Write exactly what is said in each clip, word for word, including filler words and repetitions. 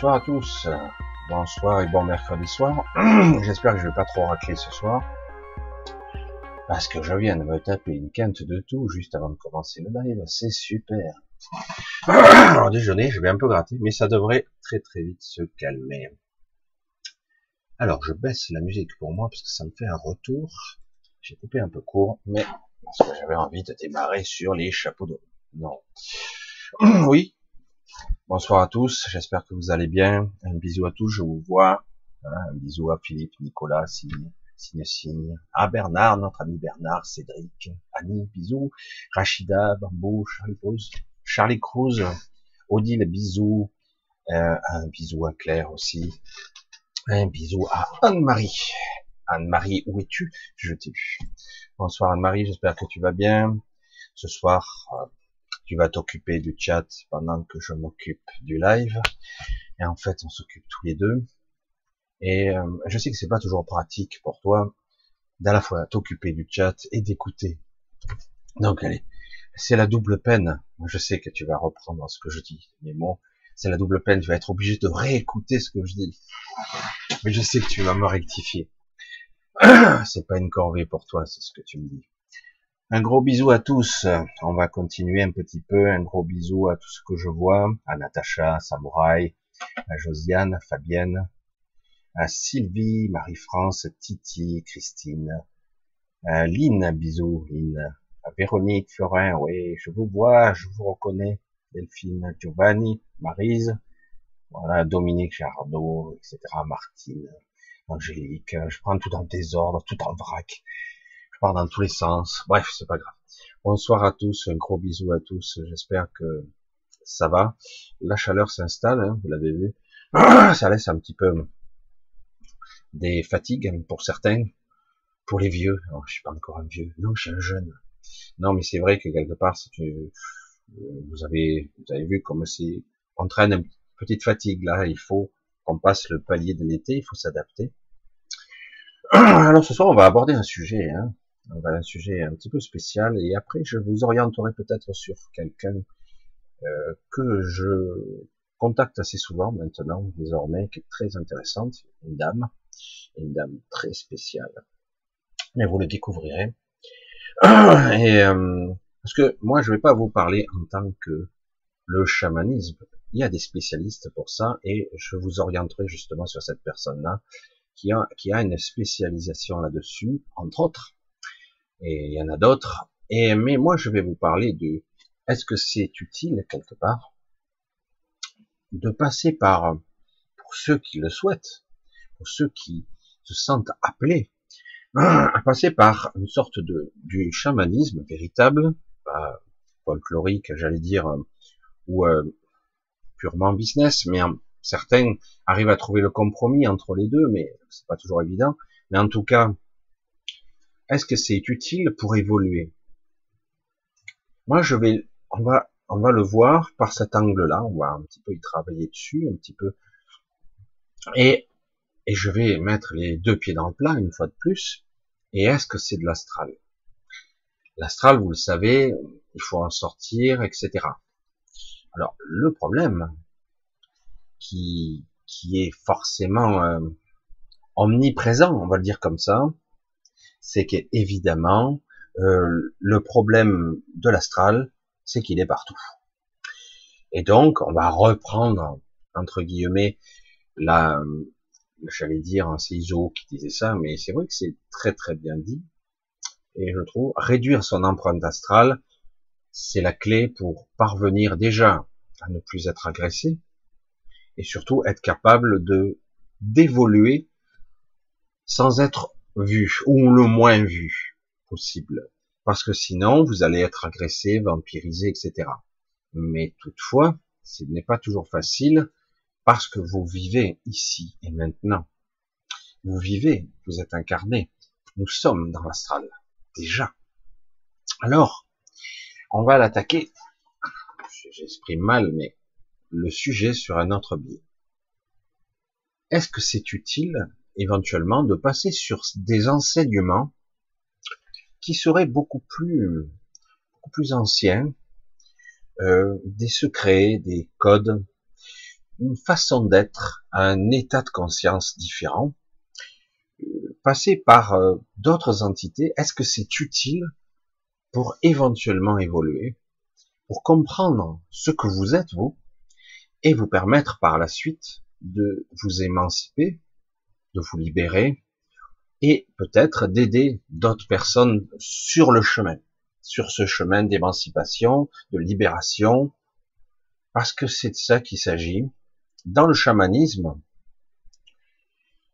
Bonsoir à tous, bonsoir et bon mercredi soir. J'espère que je vais pas trop racler ce soir, parce que je viens de me taper une quinte de tout juste avant de commencer le live, c'est super. Alors déjeuner, je vais un peu gratter, mais ça devrait très très vite se calmer. Alors je baisse la musique pour moi, parce que ça me fait un retour. J'ai coupé un peu court, mais parce que j'avais envie de démarrer sur les chapeaux de roue. Non. Oui. Bonsoir à tous, j'espère que vous allez bien. Un bisou à tous, je vous vois. Un bisou à Philippe, Nicolas, Signe, Signe, Signe. À Bernard, notre ami Bernard, Cédric, Annie, bisous. Rachida, Bambou, Charlie Cruz, Charlie Cruz, Odile, bisous. Euh, un bisou à Claire aussi. Un bisou à Anne-Marie. Anne-Marie, où es-tu? Je t'ai vu. Bonsoir Anne-Marie, j'espère que tu vas bien. Ce soir, tu vas t'occuper du chat pendant que je m'occupe du live. Et en fait, on s'occupe tous les deux. Et euh, je sais que c'est pas toujours pratique pour toi d'à la fois t'occuper du chat et d'écouter. Donc allez, c'est la double peine. Je sais que tu vas reprendre ce que je dis, mes mots. C'est la double peine. Tu vas être obligé de réécouter ce que je dis. Mais je sais que tu vas me rectifier. C'est pas une corvée pour toi, c'est ce que tu me dis. Un gros bisou à tous, on va continuer un petit peu, un gros bisou à tout ce que je vois, à Natacha, à Samouraï, à Josiane, à Fabienne, à Sylvie, Marie-France, Titi, Christine, à Lynn, bisous Lynn, à Véronique, Florin, oui, je vous vois, je vous reconnais, Delphine, Giovanni, Marise, voilà, Dominique, Jardot, et cetera, Martine, Angélique, je prends tout en désordre, tout en vrac. Part dans tous les sens, bref, c'est pas grave. Bonsoir à tous, un gros bisou à tous, j'espère que ça va. La chaleur s'installe, hein, vous l'avez vu, ça laisse un petit peu des fatigues pour certains, pour les vieux. Alors, je suis pas encore un vieux, non, je suis un jeune. Non, mais c'est vrai que quelque part, si tu... vous avez, vous avez vu comme c'est, on traîne une petite fatigue là, il faut qu'on passe le palier de l'été, il faut s'adapter. Alors ce soir, on va aborder un sujet, hein. On va un sujet un petit peu spécial, et après je vous orienterai peut-être sur quelqu'un euh, que je contacte assez souvent maintenant, désormais, qui est très intéressante, une dame, une dame très spéciale. Mais vous le découvrirez. Et, euh, parce que moi, je vais pas vous parler en tant que le chamanisme. Il y a des spécialistes pour ça, et je vous orienterai justement sur cette personne-là, qui a, qui a une spécialisation là-dessus, entre autres, et il y en a d'autres, et mais moi je vais vous parler de, est-ce que c'est utile, quelque part, de passer par, pour ceux qui le souhaitent, pour ceux qui se sentent appelés, à passer par une sorte de, du chamanisme véritable, pas folklorique, j'allais dire, ou euh, purement business, mais en, certains arrivent à trouver le compromis entre les deux, mais c'est pas toujours évident. Mais en tout cas, est-ce que c'est utile pour évoluer? Moi, je vais, on va, on va le voir par cet angle-là. On va un petit peu y travailler dessus, un petit peu. Et, et je vais mettre les deux pieds dans le plat une fois de plus. Et est-ce que c'est de l'astral? L'astral, vous le savez, il faut en sortir, et cetera. Alors, le problème, Qui, qui est forcément euh, omniprésent, on va le dire comme ça, c'est qu'évidemment, euh, le problème de l'astral, c'est qu'il est partout. Et donc, on va reprendre, entre guillemets, la, j'allais dire, c'est Iso qui disait ça, mais c'est vrai que c'est très très bien dit, et je trouve, réduire son empreinte astrale, c'est la clé pour parvenir déjà à ne plus être agressé, et surtout être capable de d'évoluer sans être vu, ou le moins vu possible. Parce que sinon, vous allez être agressé, vampirisé, et cetera. Mais toutefois, ce n'est pas toujours facile, parce que vous vivez ici et maintenant. Vous vivez, vous êtes incarné. Nous sommes dans l'astral, déjà. Alors, on va l'attaquer. J'exprime mal, mais le sujet sur un autre biais. Est-ce que c'est utile, éventuellement, de passer sur des enseignements qui seraient beaucoup plus, beaucoup plus anciens, euh, des secrets, des codes, une façon d'être, un état de conscience différent, passer par euh, d'autres entités, est-ce que c'est utile pour éventuellement évoluer, pour comprendre ce que vous êtes, vous, et vous permettre par la suite de vous émanciper, de vous libérer, et peut-être d'aider d'autres personnes sur le chemin, sur ce chemin d'émancipation, de libération, parce que c'est de ça qu'il s'agit. Dans le chamanisme,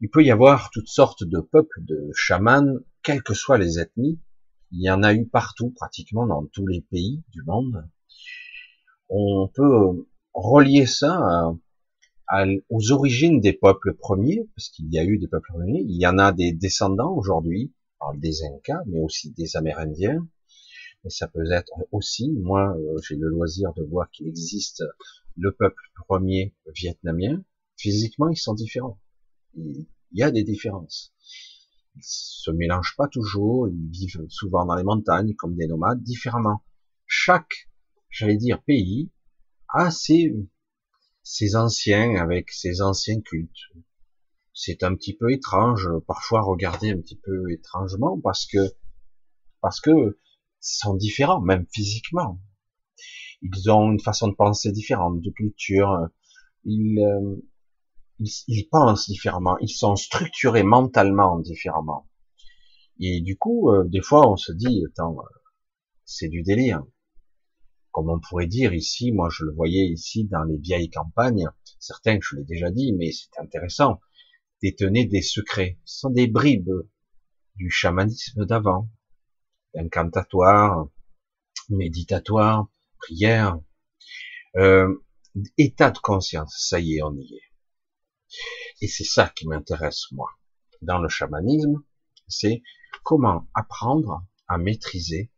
il peut y avoir toutes sortes de peuples, de chamans, quelles que soient les ethnies. Il y en a eu partout, pratiquement dans tous les pays du monde. On peut relier ça à, à, aux origines des peuples premiers, parce qu'il y a eu des peuples premiers. Il y en a des descendants aujourd'hui, on parle des Incas, mais aussi des Amérindiens. Et ça peut être aussi, moi j'ai le loisir de voir qu'il existe le peuple premier vietnamien. Physiquement, ils sont différents. Il y a des différences. Ils se mélangent pas toujours, ils vivent souvent dans les montagnes comme des nomades, différemment. Chaque, j'allais dire, pays a ses, ses anciens, avec ses anciens cultes. C'est un petit peu étrange, parfois regardé un petit peu étrangement, parce que, parce que, sont différents, même physiquement. Ils ont une façon de penser différente, de culture. Ils, euh, ils, ils pensent différemment. Ils sont structurés mentalement différemment. Et du coup, euh, des fois, on se dit, attends, c'est du délire. Comme on pourrait dire ici, moi, je le voyais ici dans les vieilles campagnes. Certains, je l'ai déjà dit, mais c'est intéressant. Détenaient des secrets. Ce sont des bribes du chamanisme d'avant. Incantatoire, méditatoire, prière, euh, état de conscience, ça y est, on y est. Et c'est ça qui m'intéresse, moi, dans le chamanisme, c'est comment apprendre à maîtriser,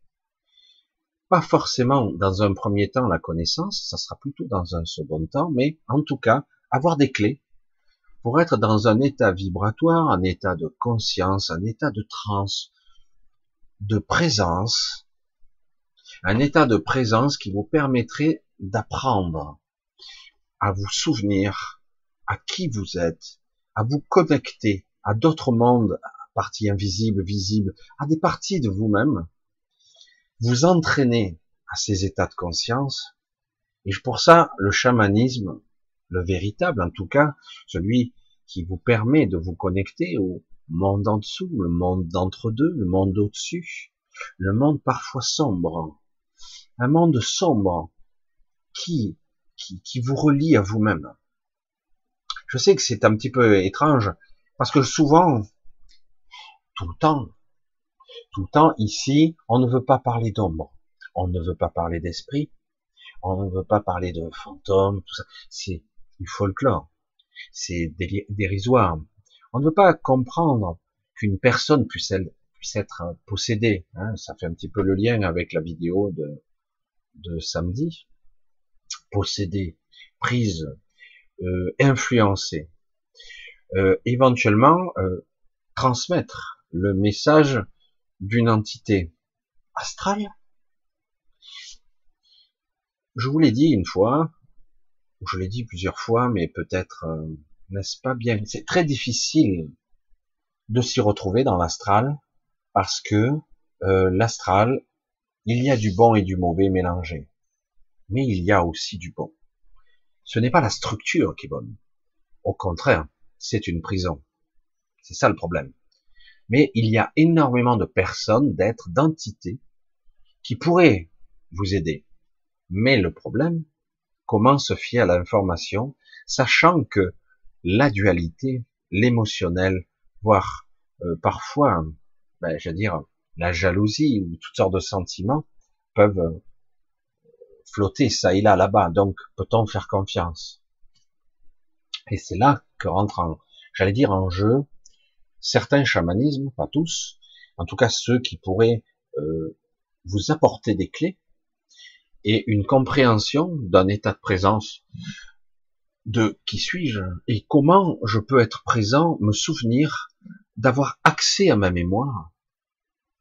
pas forcément dans un premier temps la connaissance, ça sera plutôt dans un second temps, mais en tout cas, avoir des clés pour être dans un état vibratoire, un état de conscience, un état de transe, de présence, un état de présence qui vous permettrait d'apprendre à vous souvenir à qui vous êtes, à vous connecter à d'autres mondes, à parties invisibles, visibles, à des parties de vous-même, vous entraîner à ces états de conscience, et pour ça, le chamanisme, le véritable en tout cas, celui qui vous permet de vous connecter au monde en dessous, le monde d'entre-deux, le monde au-dessus, le monde parfois sombre, un monde sombre qui qui, qui vous relie à vous-même. Je sais que c'est un petit peu étrange, parce que souvent, tout le temps, tout le temps ici, on ne veut pas parler d'ombre, on ne veut pas parler d'esprit, on ne veut pas parler de fantômes, tout ça, c'est du folklore, c'est dérisoire. On ne veut pas comprendre qu'une personne puisse, elle, puisse être possédée. Hein, ça fait un petit peu le lien avec la vidéo de, de samedi. Possédée, prise, euh, influencée. Euh, éventuellement, euh, transmettre le message d'une entité astrale. Je vous l'ai dit une fois, je l'ai dit plusieurs fois, mais peut-être... Euh, n'est-ce pas bien? C'est très difficile de s'y retrouver dans l'astral, parce que euh, l'astral, il y a du bon et du mauvais mélangés. Mais il y a aussi du bon. Ce n'est pas la structure qui est bonne. Au contraire, c'est une prison. C'est ça le problème. Mais il y a énormément de personnes, d'êtres, d'entités qui pourraient vous aider. Mais le problème, comment se fier à l'information, sachant que la dualité, l'émotionnel, voire euh, parfois, ben, je veux dire, la jalousie ou toutes sortes de sentiments peuvent euh, flotter ça et là, là-bas. Donc, peut-on faire confiance? Et c'est là que rentre, en, j'allais dire, en jeu certains chamanismes, pas tous, en tout cas ceux qui pourraient euh, vous apporter des clés et une compréhension d'un état de présence. De qui suis-je et comment je peux être présent, me souvenir d'avoir accès à ma mémoire,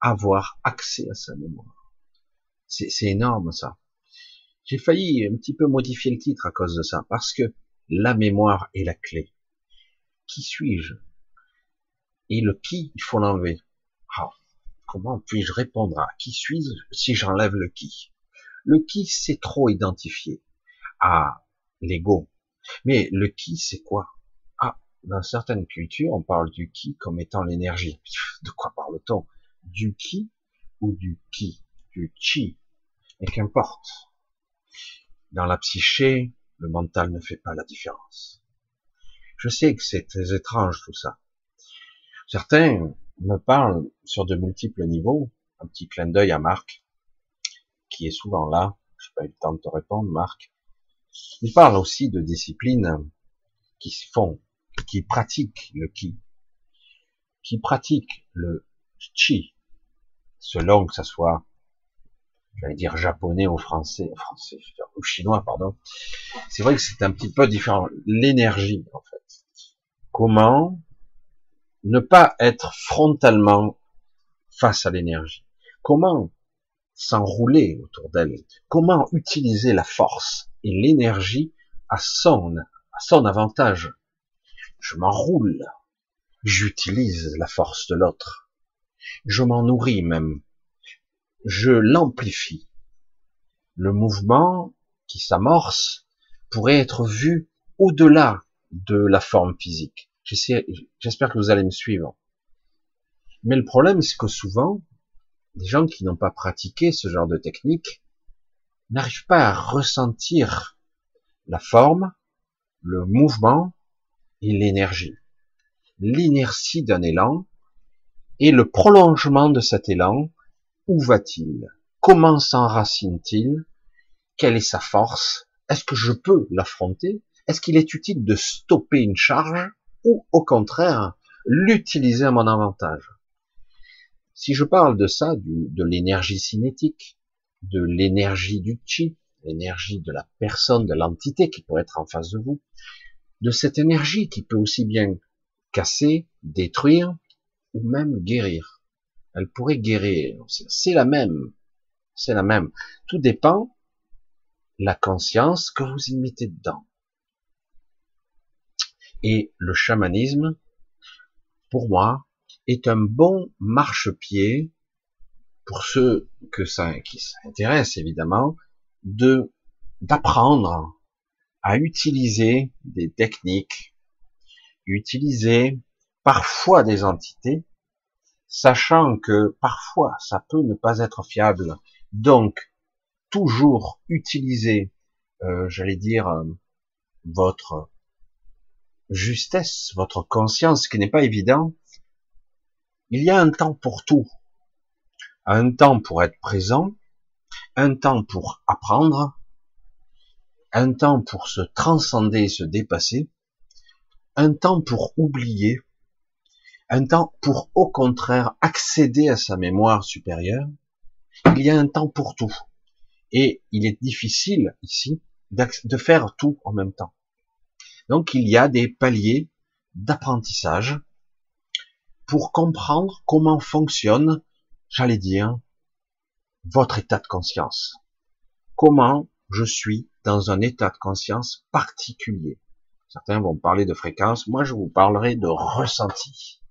avoir accès à sa mémoire. C'est, c'est énorme ça. J'ai failli un petit peu modifier le titre à cause de ça, parce que la mémoire est la clé. Qui suis-je? Et le qui, il faut l'enlever. Ah, comment puis-je répondre à qui suis-je si j'enlève le qui? Le qui, c'est trop identifié à l'ego. Mais le qui, c'est quoi? Ah, dans certaines cultures, on parle du qui comme étant l'énergie. De quoi parle-t-on? Du qui ou du qui? Du chi. Et qu'importe. Dans la psyché, le mental ne fait pas la différence. Je sais que c'est très étrange tout ça. Certains me parlent sur de multiples niveaux. Un petit clin d'œil à Marc, qui est souvent là. Je n'ai pas eu le temps de te répondre, Marc. Il parle aussi de disciplines qui se font, qui pratiquent le ki, qui pratiquent le chi, selon que ça soit, j'allais dire japonais ou français, français, je veux dire, ou chinois, pardon. C'est vrai que c'est un petit peu différent. L'énergie, en fait. Comment ne pas être frontalement face à l'énergie? Comment s'enrouler autour d'elle? Comment utiliser la force et l'énergie à son, à son avantage? Je m'enroule, j'utilise la force de l'autre, je m'en nourris même, je l'amplifie. Le mouvement qui s'amorce pourrait être vu au-delà de la forme physique. J'espère que vous allez me suivre. Mais le problème, c'est que souvent, des gens qui n'ont pas pratiqué ce genre de technique n'arrivent pas à ressentir la forme, le mouvement et l'énergie. L'inertie d'un élan et le prolongement de cet élan, où va-t-il? Comment s'enracine-t-il? Quelle est sa force? Est-ce que je peux l'affronter? Est-ce qu'il est utile de stopper une charge? Ou au contraire, l'utiliser à mon avantage. Si je parle de ça, du, de l'énergie cinétique, de l'énergie du chi, l'énergie de la personne, de l'entité qui pourrait être en face de vous, de cette énergie qui peut aussi bien casser, détruire, ou même guérir. Elle pourrait guérir, c'est la même, c'est la même. Tout dépend de la conscience que vous y mettez dedans. Et le chamanisme, pour moi, est un bon marchepied pour ceux que ça, qui s'intéressent évidemment, de d'apprendre à utiliser des techniques, utiliser parfois des entités, sachant que parfois ça peut ne pas être fiable. Donc toujours utiliser, euh, j'allais dire, votre justesse, votre conscience, ce qui n'est pas évident. Il y a un temps pour tout. Un temps pour être présent, un temps pour apprendre, un temps pour se transcender et se dépasser, un temps pour oublier, un temps pour au contraire accéder à sa mémoire supérieure. Il y a un temps pour tout. Et il est difficile ici de faire tout en même temps. Donc il y a des paliers d'apprentissage pour comprendre comment fonctionne, j'allais dire, votre état de conscience. Comment je suis dans un état de conscience particulier. Certains vont parler de fréquence, moi je vous parlerai de ressenti.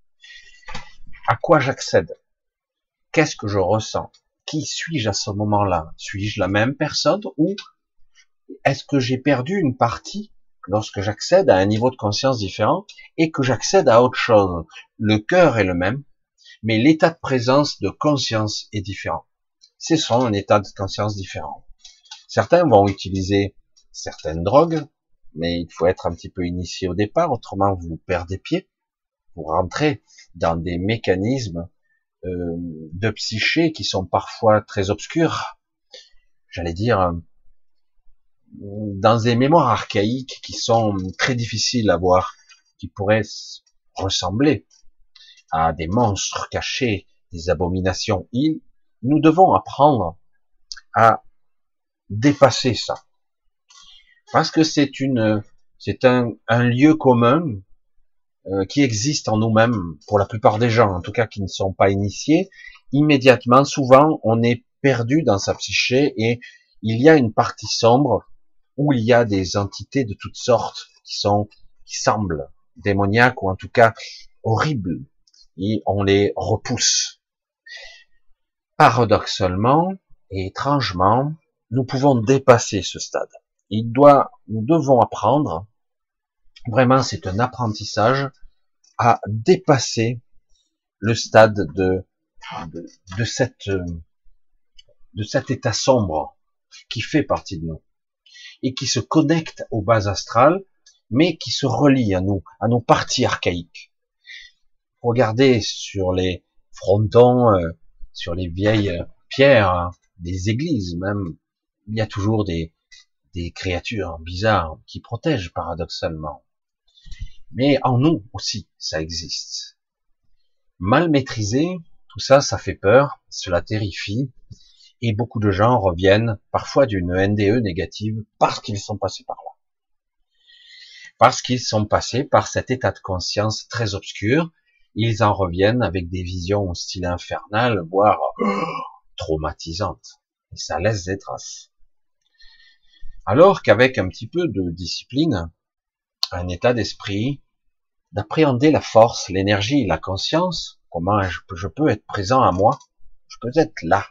À quoi j'accède? Qu'est-ce que je ressens? Qui suis-je à ce moment-là? Suis-je la même personne ou est-ce que j'ai perdu une partie? Lorsque j'accède à un niveau de conscience différent et que j'accède à autre chose, le cœur est le même, mais l'état de présence de conscience est différent. Ce sont un état de conscience différent. Certains vont utiliser certaines drogues, mais il faut être un petit peu initié au départ, autrement vous perdez pied pour rentrer dans des mécanismes euh, de psyché qui sont parfois très obscurs. J'allais dire... dans des mémoires archaïques qui sont très difficiles à voir, qui pourraient ressembler à des monstres cachés, des abominations. Il, nous devons apprendre à dépasser ça. Parce que c'est une, c'est un, un lieu commun euh, qui existe en nous-mêmes, pour la plupart des gens, en tout cas qui ne sont pas initiés. Immédiatement, souvent, on est perdu dans sa psyché et il y a une partie sombre où il y a des entités de toutes sortes qui sont, qui semblent démoniaques ou en tout cas horribles, et on les repousse. Paradoxalement et étrangement, nous pouvons dépasser ce stade. Il doit, nous devons apprendre, vraiment c'est un apprentissage, à dépasser le stade de, de, de cette, de cet état sombre qui fait partie de nous et qui se connecte aux bases astrales, mais qui se relie à nous, à nos parties archaïques. Regardez sur les frontons, euh, sur les vieilles pierres, hein, des églises même, il y a toujours des, des créatures bizarres qui protègent paradoxalement. Mais en nous aussi, ça existe. Mal maîtrisé, tout ça, ça fait peur, cela terrifie, et beaucoup de gens reviennent parfois d'une N D E négative parce qu'ils sont passés par là. Parce qu'ils sont passés par cet état de conscience très obscur, ils en reviennent avec des visions au style infernal, voire traumatisantes. Et ça laisse des traces. Alors qu'avec un petit peu de discipline, un état d'esprit, d'appréhender la force, l'énergie, la conscience, comment je peux, je peux être présent à moi, je peux être là.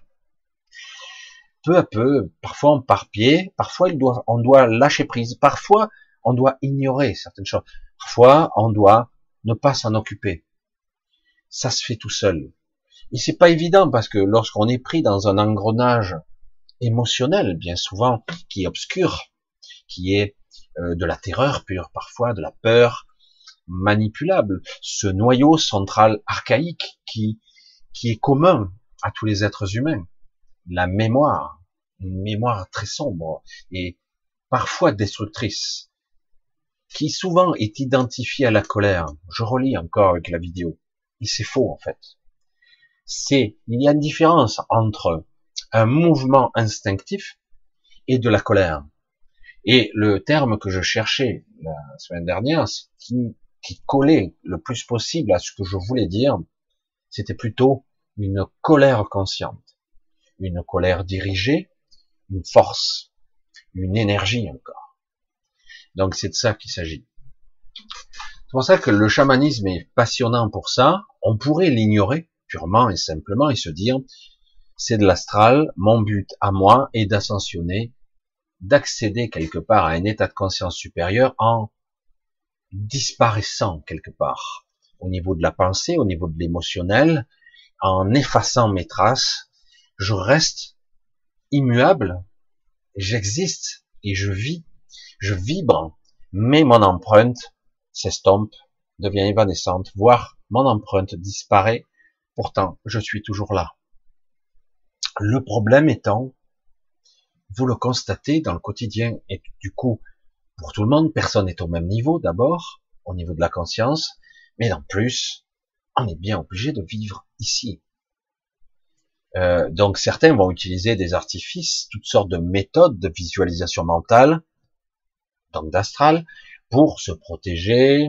Peu à peu, parfois on part pied, parfois il doit, on doit lâcher prise, parfois on doit ignorer certaines choses, parfois on doit ne pas s'en occuper. Ça se fait tout seul. Et c'est pas évident parce que lorsqu'on est pris dans un engrenage émotionnel, bien souvent, qui est obscur, qui est de la terreur pure parfois, de la peur manipulable, ce noyau central archaïque qui, qui est commun à tous les êtres humains, la mémoire, une mémoire très sombre et parfois destructrice, qui souvent est identifiée à la colère. Je relis encore avec la vidéo, et c'est faux en fait. C'est, il y a une différence entre un mouvement instinctif et de la colère. Et le terme que je cherchais la semaine dernière, qui, qui collait le plus possible à ce que je voulais dire, c'était plutôt une colère consciente, une colère dirigée, une force, une énergie encore. Donc c'est de ça qu'il s'agit. C'est pour ça que le chamanisme est passionnant pour ça. On pourrait l'ignorer purement et simplement et se dire, c'est de l'astral, mon but à moi est d'ascensionner, d'accéder quelque part à un état de conscience supérieur en disparaissant quelque part au niveau de la pensée, au niveau de l'émotionnel, en effaçant mes traces. Je reste immuable, j'existe et je vis, je vibre, mais mon empreinte s'estompe, devient évanescente, voire mon empreinte disparaît, pourtant je suis toujours là. Le problème étant, vous le constatez dans le quotidien, et du coup, pour tout le monde, personne n'est au même niveau, d'abord, au niveau de la conscience, mais en plus, on est bien obligé de vivre ici. Euh, donc certains vont utiliser des artifices, toutes sortes de méthodes de visualisation mentale, donc d'astral, pour se protéger,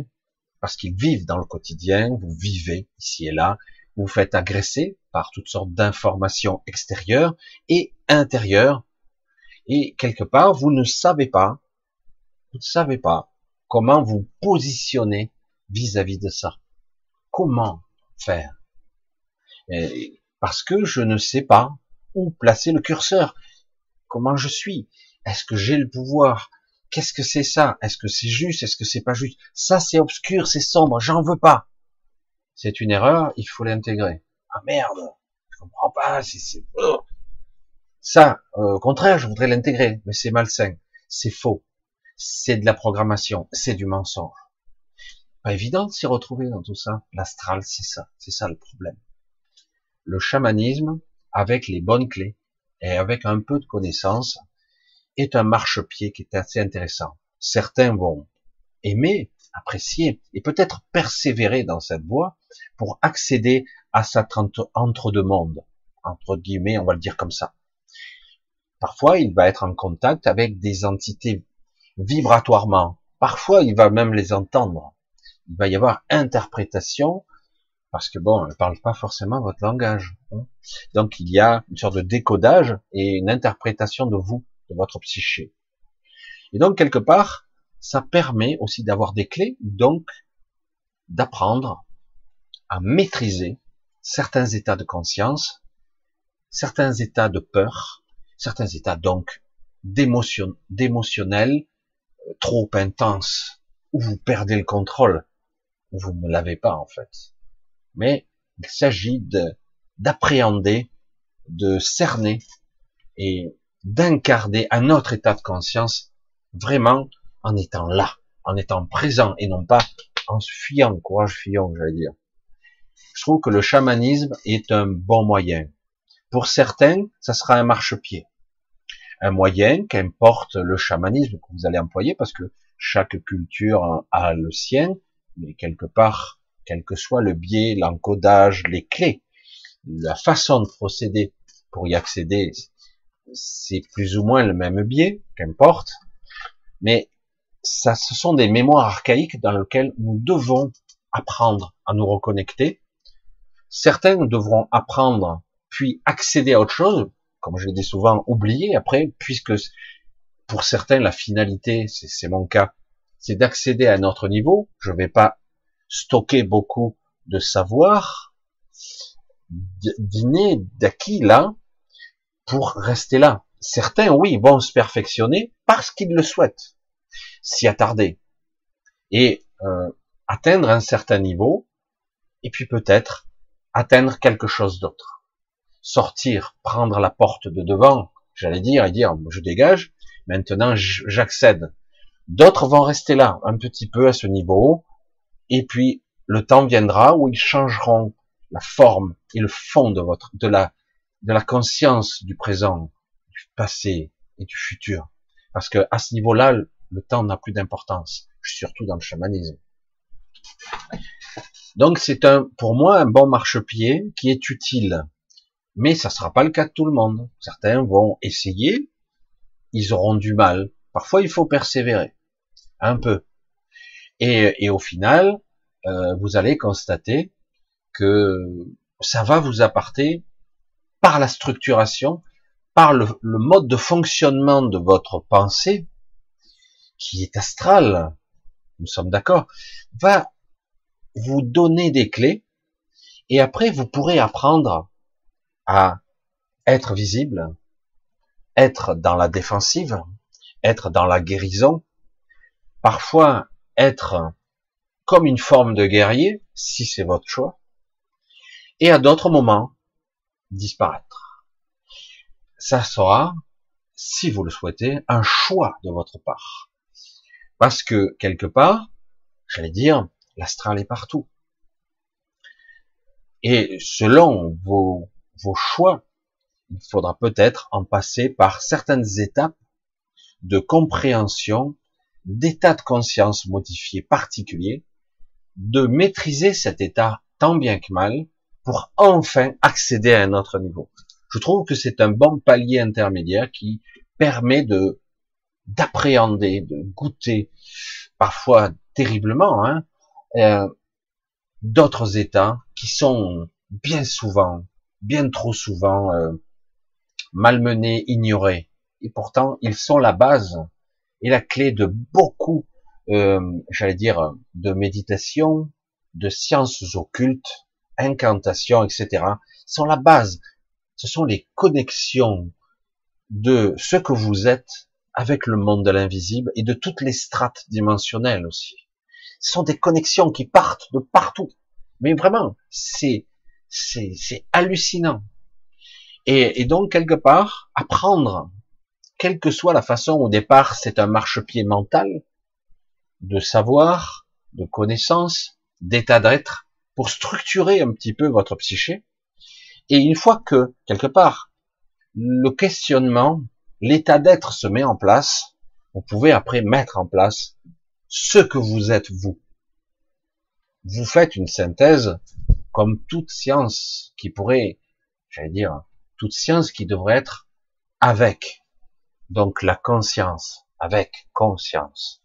parce qu'ils vivent dans le quotidien, vous vivez ici et là, vous vous faites agresser par toutes sortes d'informations extérieures et intérieures, et quelque part, vous ne savez pas, vous ne savez pas comment vous positionner vis-à-vis de ça. Comment faire? Et parce que je ne sais pas où placer le curseur. Comment je suis? Est-ce que j'ai le pouvoir? Qu'est-ce que c'est ça? Est-ce que c'est juste? Est-ce que c'est pas juste? Ça, c'est obscur, c'est sombre, j'en veux pas. C'est une erreur, il faut l'intégrer. Ah merde, je comprends pas, si c'est... Ça, euh, au contraire, je voudrais l'intégrer, mais c'est malsain, c'est faux, c'est de la programmation, c'est du mensonge. Pas évident de s'y retrouver dans tout ça. L'astral, c'est ça, c'est ça le problème. Le chamanisme, avec les bonnes clés, et avec un peu de connaissance, est un marchepied qui est assez intéressant. Certains vont aimer, apprécier, et peut-être persévérer dans cette voie, pour accéder à cet entre-deux-mondes, entre guillemets, on va le dire comme ça. Parfois, il va être en contact avec des entités vibratoirement. Parfois, il va même les entendre. Il va y avoir interprétation, parce que bon, elle ne parle pas forcément votre langage. Donc, il y a une sorte de décodage et une interprétation de vous, de votre psyché. Et donc, quelque part, ça permet aussi d'avoir des clés, donc d'apprendre à maîtriser certains états de conscience, certains états de peur, certains états donc d'émotion, d'émotionnel trop intense, où vous perdez le contrôle, où vous ne l'avez pas en fait. Mais il s'agit de, d'appréhender, de cerner et d'incarner un autre état de conscience vraiment en étant là, en étant présent et non pas en se fuyant, courage fuyant, j'allais dire. Je trouve que le chamanisme est un bon moyen. Pour certains, ça sera un marchepied. Un moyen, qu'importe le chamanisme que vous allez employer, parce que chaque culture a le sien, mais quelque part, quel que soit le biais, l'encodage, les clés, la façon de procéder pour y accéder, c'est plus ou moins le même biais, qu'importe, mais ça, ce sont des mémoires archaïques dans lesquelles nous devons apprendre à nous reconnecter. Certains devront apprendre, puis accéder à autre chose, comme je l'ai dit souvent, oublier après, puisque pour certains, la finalité, c'est, c'est mon cas, c'est d'accéder à un autre niveau. Je ne vais pas stocker beaucoup de savoir, d'inné, d'acquis là, pour rester là. Certains, oui, vont se perfectionner parce qu'ils le souhaitent, s'y attarder, et euh, atteindre un certain niveau, et puis peut-être atteindre quelque chose d'autre. Sortir, prendre la porte de devant, j'allais dire, et dire, je dégage, maintenant j'accède. D'autres vont rester là, un petit peu à ce niveau, et puis le temps viendra où ils changeront la forme et le fond de votre, de la, de la conscience du présent, du passé et du futur. Parce que à ce niveau-là, le temps n'a plus d'importance, surtout dans le chamanisme. Donc c'est un, pour moi, un bon marchepied qui est utile. Mais ça sera pas le cas de tout le monde. Certains vont essayer, ils auront du mal. Parfois, il faut persévérer, un peu. Et, et au final, euh, vous allez constater que ça va vous apporter, par la structuration, par le, le mode de fonctionnement de votre pensée, qui est astral, nous sommes d'accord, va vous donner des clés, et après vous pourrez apprendre à être visible, être dans la défensive, être dans la guérison, parfois être comme une forme de guerrier, si c'est votre choix, et à d'autres moments, disparaître. Ça sera, si vous le souhaitez, un choix de votre part. Parce que, quelque part, j'allais dire, l'astral est partout. Et selon vos, vos choix, il faudra peut-être en passer par certaines étapes de compréhension, d'état de conscience modifié particulier, de maîtriser cet état tant bien que mal, pour enfin accéder à un autre niveau. Je trouve que c'est un bon palier intermédiaire qui permet de d'appréhender, de goûter, parfois terriblement, hein, euh, d'autres états qui sont bien souvent, bien trop souvent euh, malmenés, ignorés. Et pourtant, ils sont la base et la clé de beaucoup, euh, j'allais dire, de méditation, de sciences occultes, incantations, et cetera, sont la base. Ce sont les connexions de ce que vous êtes avec le monde de l'invisible et de toutes les strates dimensionnelles aussi. Ce sont des connexions qui partent de partout. Mais vraiment, c'est c'est, c'est hallucinant. Et, et donc, quelque part, apprendre, quelle que soit la façon, au départ, c'est un marchepied mental de savoir, de connaissance, d'état d'être, pour structurer un petit peu votre psyché. Et une fois que, quelque part, le questionnement, l'état d'être se met en place, vous pouvez après mettre en place ce que vous êtes vous. Vous faites une synthèse comme toute science qui pourrait, j'allais dire, toute science qui devrait être avec. Donc la conscience, avec conscience.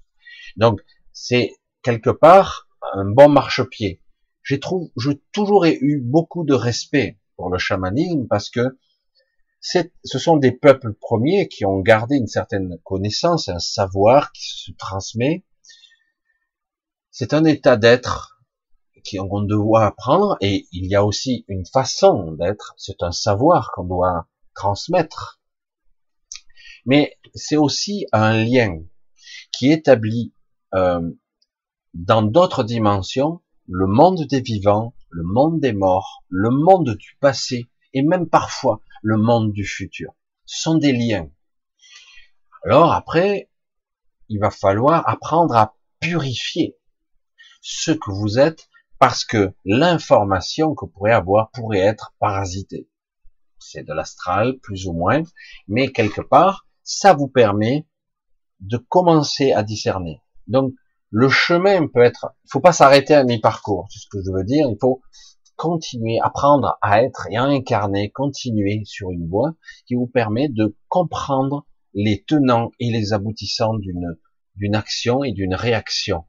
Donc c'est quelque part un bon marchepied. J'ai trouvé, je toujours ai eu beaucoup de respect pour le chamanisme parce que c'est, ce sont des peuples premiers qui ont gardé une certaine connaissance, un savoir qui se transmet, C'est un état d'être qu'on doit apprendre, et il y a aussi une façon d'être, c'est un savoir qu'on doit transmettre. Mais c'est aussi un lien qui établit euh, dans d'autres dimensions le monde des vivants, le monde des morts, le monde du passé, et même parfois le monde du futur. Ce sont des liens. Alors après, il va falloir apprendre à purifier ce que vous êtes, parce que l'information que vous pourrez avoir pourrait être parasitée. C'est de l'astral, plus ou moins, mais quelque part, ça vous permet de commencer à discerner. Donc, le chemin peut être... Il ne faut pas s'arrêter à mi-parcours, c'est ce que je veux dire. Il faut continuer, apprendre à être et à incarner, continuer sur une voie qui vous permet de comprendre les tenants et les aboutissants d'une d'une action et d'une réaction.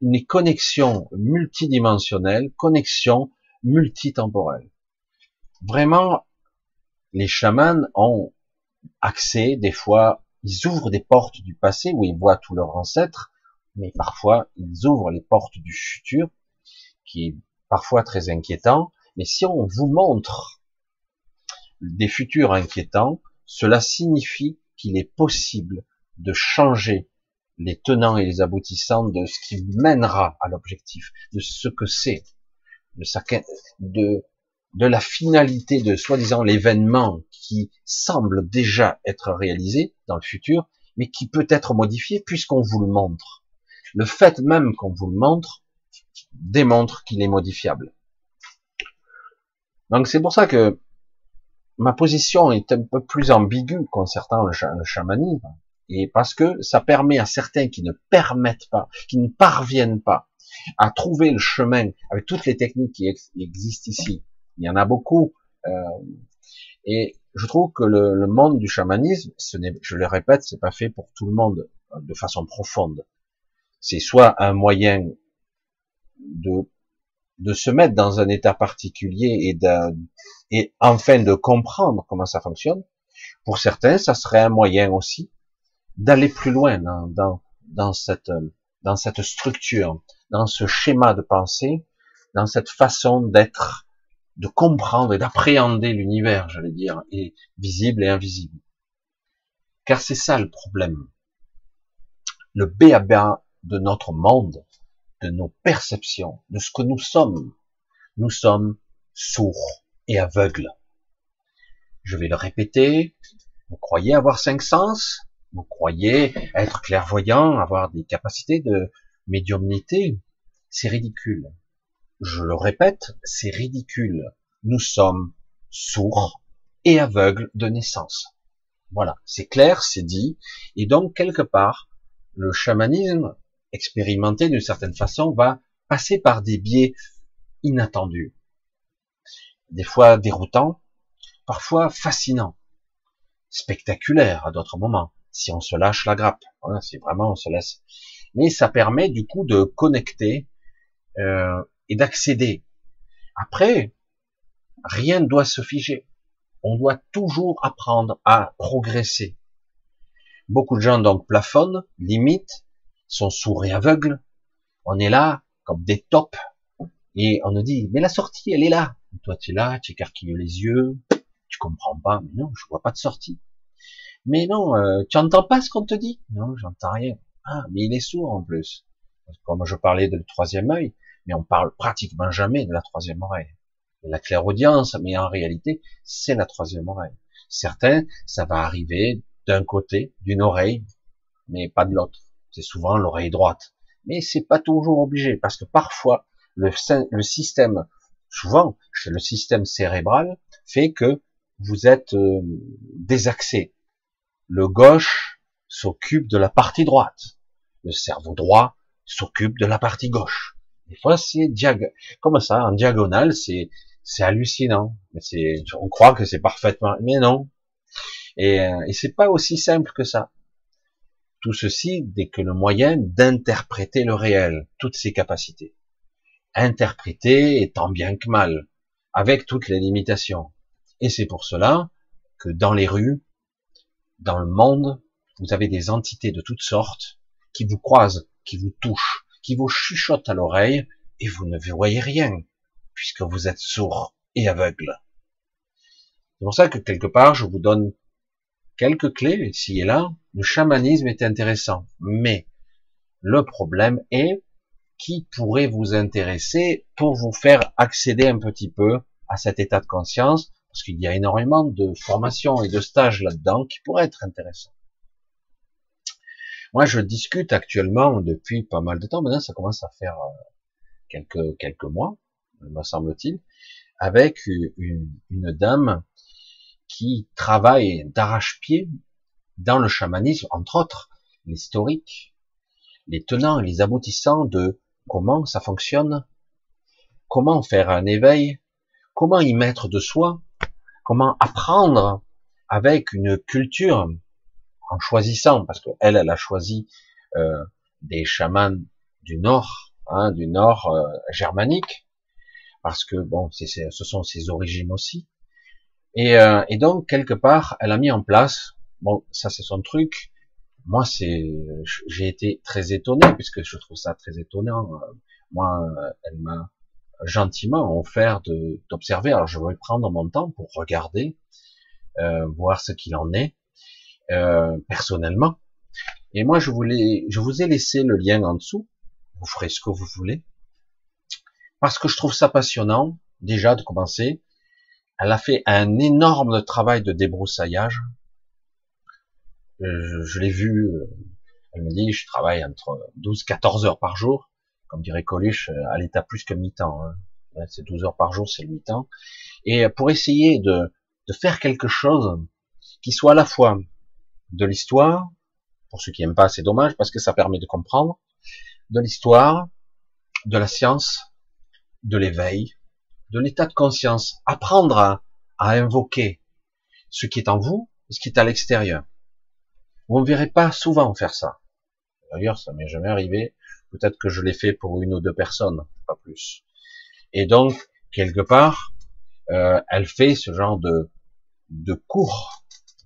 Une connexion multidimensionnelle, connexion multitemporelle. Vraiment, les chamans ont accès, des fois, ils ouvrent des portes du passé où ils voient tous leurs ancêtres, mais parfois, ils ouvrent les portes du futur, qui est parfois très inquiétant. Mais si on vous montre des futurs inquiétants, cela signifie qu'il est possible de changer les tenants et les aboutissants de ce qui mènera à l'objectif, de ce que c'est, de, sa, de, de la finalité de soi-disant l'événement qui semble déjà être réalisé dans le futur, mais qui peut être modifié puisqu'on vous le montre. Le fait même qu'on vous le montre démontre qu'il est modifiable. Donc c'est pour ça que ma position est un peu plus ambiguë concernant le, ch- le chamanisme. Et parce que ça permet à certains qui ne permettent pas, qui ne parviennent pas à trouver le chemin avec toutes les techniques qui ex- existent ici. Il y en a beaucoup. Euh, et je trouve que le, le monde du chamanisme, ce n'est, je le répète, c'est pas fait pour tout le monde de façon profonde. C'est soit un moyen de, de se mettre dans un état particulier et, d'un, et enfin de comprendre comment ça fonctionne. Pour certains, ça serait un moyen aussi d'aller plus loin dans, dans, dans, cette, dans cette structure, dans ce schéma de pensée, dans cette façon d'être, de comprendre et d'appréhender l'univers, j'allais dire, et visible et invisible. Car c'est ça le problème. Le b a b a de notre monde, de nos perceptions, de ce que nous sommes. Nous sommes sourds et aveugles. Je vais le répéter, vous croyez avoir cinq sens ? Vous croyez être clairvoyant, avoir des capacités de médiumnité, c'est ridicule. Je le répète, c'est ridicule. Nous sommes sourds et aveugles de naissance. Voilà, c'est clair, c'est dit. Et donc, quelque part, le chamanisme, expérimenté d'une certaine façon, va passer par des biais inattendus. Des fois déroutants, parfois fascinants, spectaculaires à d'autres moments. Si on se lâche la grappe, voilà, c'est vraiment on se laisse. Mais ça permet du coup de connecter euh, et d'accéder. Après, rien ne doit se figer. On doit toujours apprendre à progresser. Beaucoup de gens donc plafonnent, limitent, sont sourds et aveugles. On est là comme des tops et on nous dit mais la sortie elle est là. Et toi tu es là, tu écarquilles les yeux, tu comprends pas. Mais non, je vois pas de sortie. Mais non, euh, tu n'entends pas ce qu'on te dit? Non, j'entends rien. Ah, mais il est sourd en plus. Comme je parlais de le troisième œil, mais on parle pratiquement jamais de la troisième oreille. La clairaudience, mais en réalité, c'est la troisième oreille. Certains, ça va arriver d'un côté, d'une oreille, mais pas de l'autre. C'est souvent l'oreille droite. Mais c'est pas toujours obligé, parce que parfois, le, le système, souvent, le système cérébral fait que vous êtes euh, désaxé. Le gauche s'occupe de la partie droite. Le cerveau droit s'occupe de la partie gauche. Des fois, c'est diag, comme ça, en diagonale, c'est, c'est hallucinant. C'est, on croit que c'est parfaitement, mais non. Et, et c'est pas aussi simple que ça. Tout ceci, dès que le moyen d'interpréter le réel, toutes ses capacités. Interpréter tant bien que mal, avec toutes les limitations. Et c'est pour cela que dans les rues, dans le monde, vous avez des entités de toutes sortes qui vous croisent, qui vous touchent, qui vous chuchote à l'oreille et vous ne voyez rien, puisque vous êtes sourd et aveugle. C'est pour ça que quelque part, je vous donne quelques clés, ici et là. Le chamanisme est intéressant, mais le problème est qui pourrait vous intéresser pour vous faire accéder un petit peu à cet état de conscience, parce qu'il y a énormément de formations et de stages là-dedans qui pourraient être intéressants. Moi, je discute actuellement depuis pas mal de temps, maintenant ça commence à faire quelques, quelques mois, me semble-t-il, avec une, une dame qui travaille d'arrache-pied dans le chamanisme, entre autres, l'historique, les tenants et les aboutissants de comment ça fonctionne, comment faire un éveil, comment y mettre de soi, comment apprendre avec une culture, en choisissant, parce qu'elle, elle a choisi euh, des chamans du nord, hein, du nord euh, germanique, parce que bon, c'est, c'est, ce sont ses origines aussi, et, euh, et donc quelque part, elle a mis en place, bon, ça c'est son truc. Moi, c'est, j'ai été très étonné, puisque je trouve ça très étonnant. Moi, elle m'a gentiment offert de, d'observer. Alors, je vais prendre mon temps pour regarder, euh, voir ce qu'il en est, euh, personnellement. Et moi, je voulais, je vous ai laissé le lien en dessous. Vous ferez ce que vous voulez. Parce que je trouve ça passionnant, déjà, de commencer. Elle a fait un énorme travail de débroussaillage. Je, je l'ai vu, elle me dit, je travaille entre douze quatorze heures par jour, comme dirait Coluche, à l'état plus que mi-temps, hein. C'est douze heures par jour, c'est le mi-temps, et pour essayer de, de faire quelque chose qui soit à la fois de l'histoire, pour ceux qui n'aiment pas, c'est dommage, parce que ça permet de comprendre, de l'histoire, de la science, de l'éveil, de l'état de conscience, apprendre à, à invoquer ce qui est en vous, et ce qui est à l'extérieur. Vous ne me verrez pas souvent faire ça. D'ailleurs, ça m'est jamais arrivé. Peut-être que je l'ai fait pour une ou deux personnes, pas plus. Et donc, quelque part, euh, elle fait ce genre de, de cours.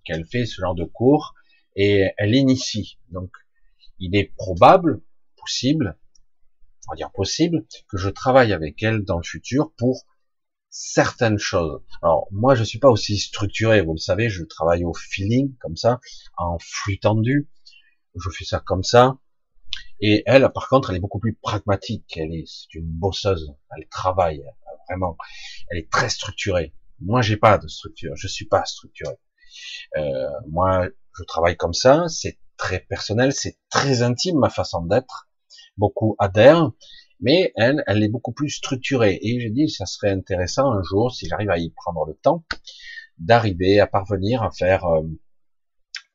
Elle fait ce genre de cours et elle initie. Donc, il est probable, possible, on va dire possible, que je travaille avec elle dans le futur pour certaines choses. Alors, moi, je suis pas aussi structuré, vous le savez, je travaille au feeling, comme ça, en flux tendu, je fais ça comme ça, et elle, par contre, elle est beaucoup plus pragmatique, elle est, c'est une bosseuse, elle travaille, vraiment, elle est très structurée. Moi, j'ai pas de structure, je suis pas structuré. Euh, moi, je travaille comme ça, c'est très personnel, c'est très intime, ma façon d'être, beaucoup adhèrent, mais elle, elle est beaucoup plus structurée. Et j'ai dit, ça serait intéressant un jour, si j'arrive à y prendre le temps, d'arriver à parvenir à faire euh,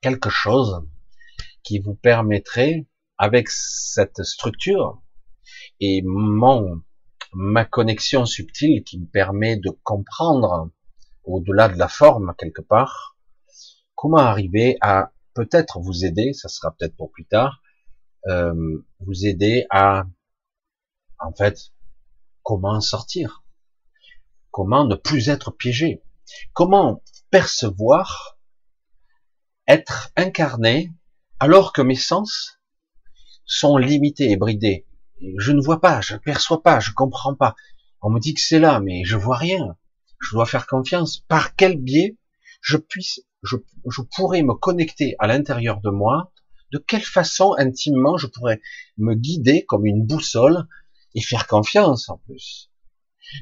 quelque chose qui vous permettrait, avec cette structure et mon ma connexion subtile qui me permet de comprendre, au-delà de la forme quelque part, comment arriver à peut-être vous aider, ça sera peut-être pour plus tard, euh, vous aider à en fait, comment sortir? Comment ne plus être piégé? Comment percevoir, être incarné, alors que mes sens sont limités et bridés? Je ne vois pas, je ne perçois pas, je comprends pas. On me dit que c'est là, mais je vois rien. Je dois faire confiance. Par quel biais je puisse, je, je pourrais me connecter à l'intérieur de moi? De quelle façon, intimement, je pourrais me guider comme une boussole? Et faire confiance, en plus.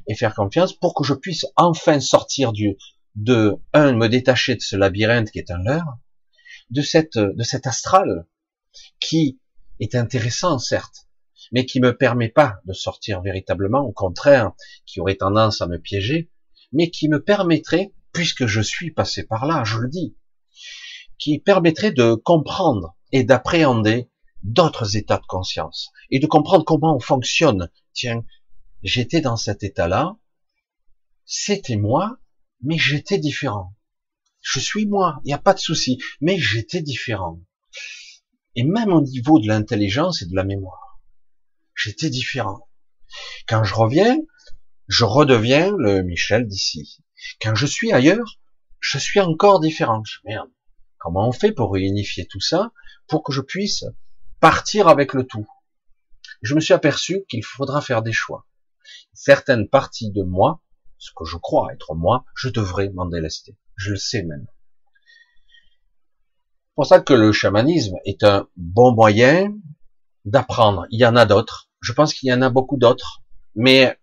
Et faire confiance pour que je puisse enfin sortir du, de, un, me détacher de ce labyrinthe qui est un leurre, de cette, de cet astral, qui est intéressant, certes, mais qui me permet pas de sortir véritablement, au contraire, qui aurait tendance à me piéger, mais qui me permettrait, puisque je suis passé par là, je le dis, qui permettrait de comprendre et d'appréhender d'autres états de conscience, et de comprendre comment on fonctionne. Tiens, j'étais dans cet état-là, c'était moi, mais j'étais différent. Je suis moi, il n'y a pas de souci, mais j'étais différent. Et même au niveau de l'intelligence et de la mémoire, j'étais différent. Quand je reviens, je redeviens le Michel d'ici. Quand je suis ailleurs, je suis encore différent. Merde, comment on fait pour réunifier tout ça, pour que je puisse partir avec le tout? je me suis aperçu qu'il faudra faire des choix. Certaines parties de moi, ce que je crois être moi, je devrais m'en délester. Je le sais maintenant. C'est pour ça que le chamanisme est un bon moyen d'apprendre. Il y en a d'autres. Je pense qu'il y en a beaucoup d'autres. Mais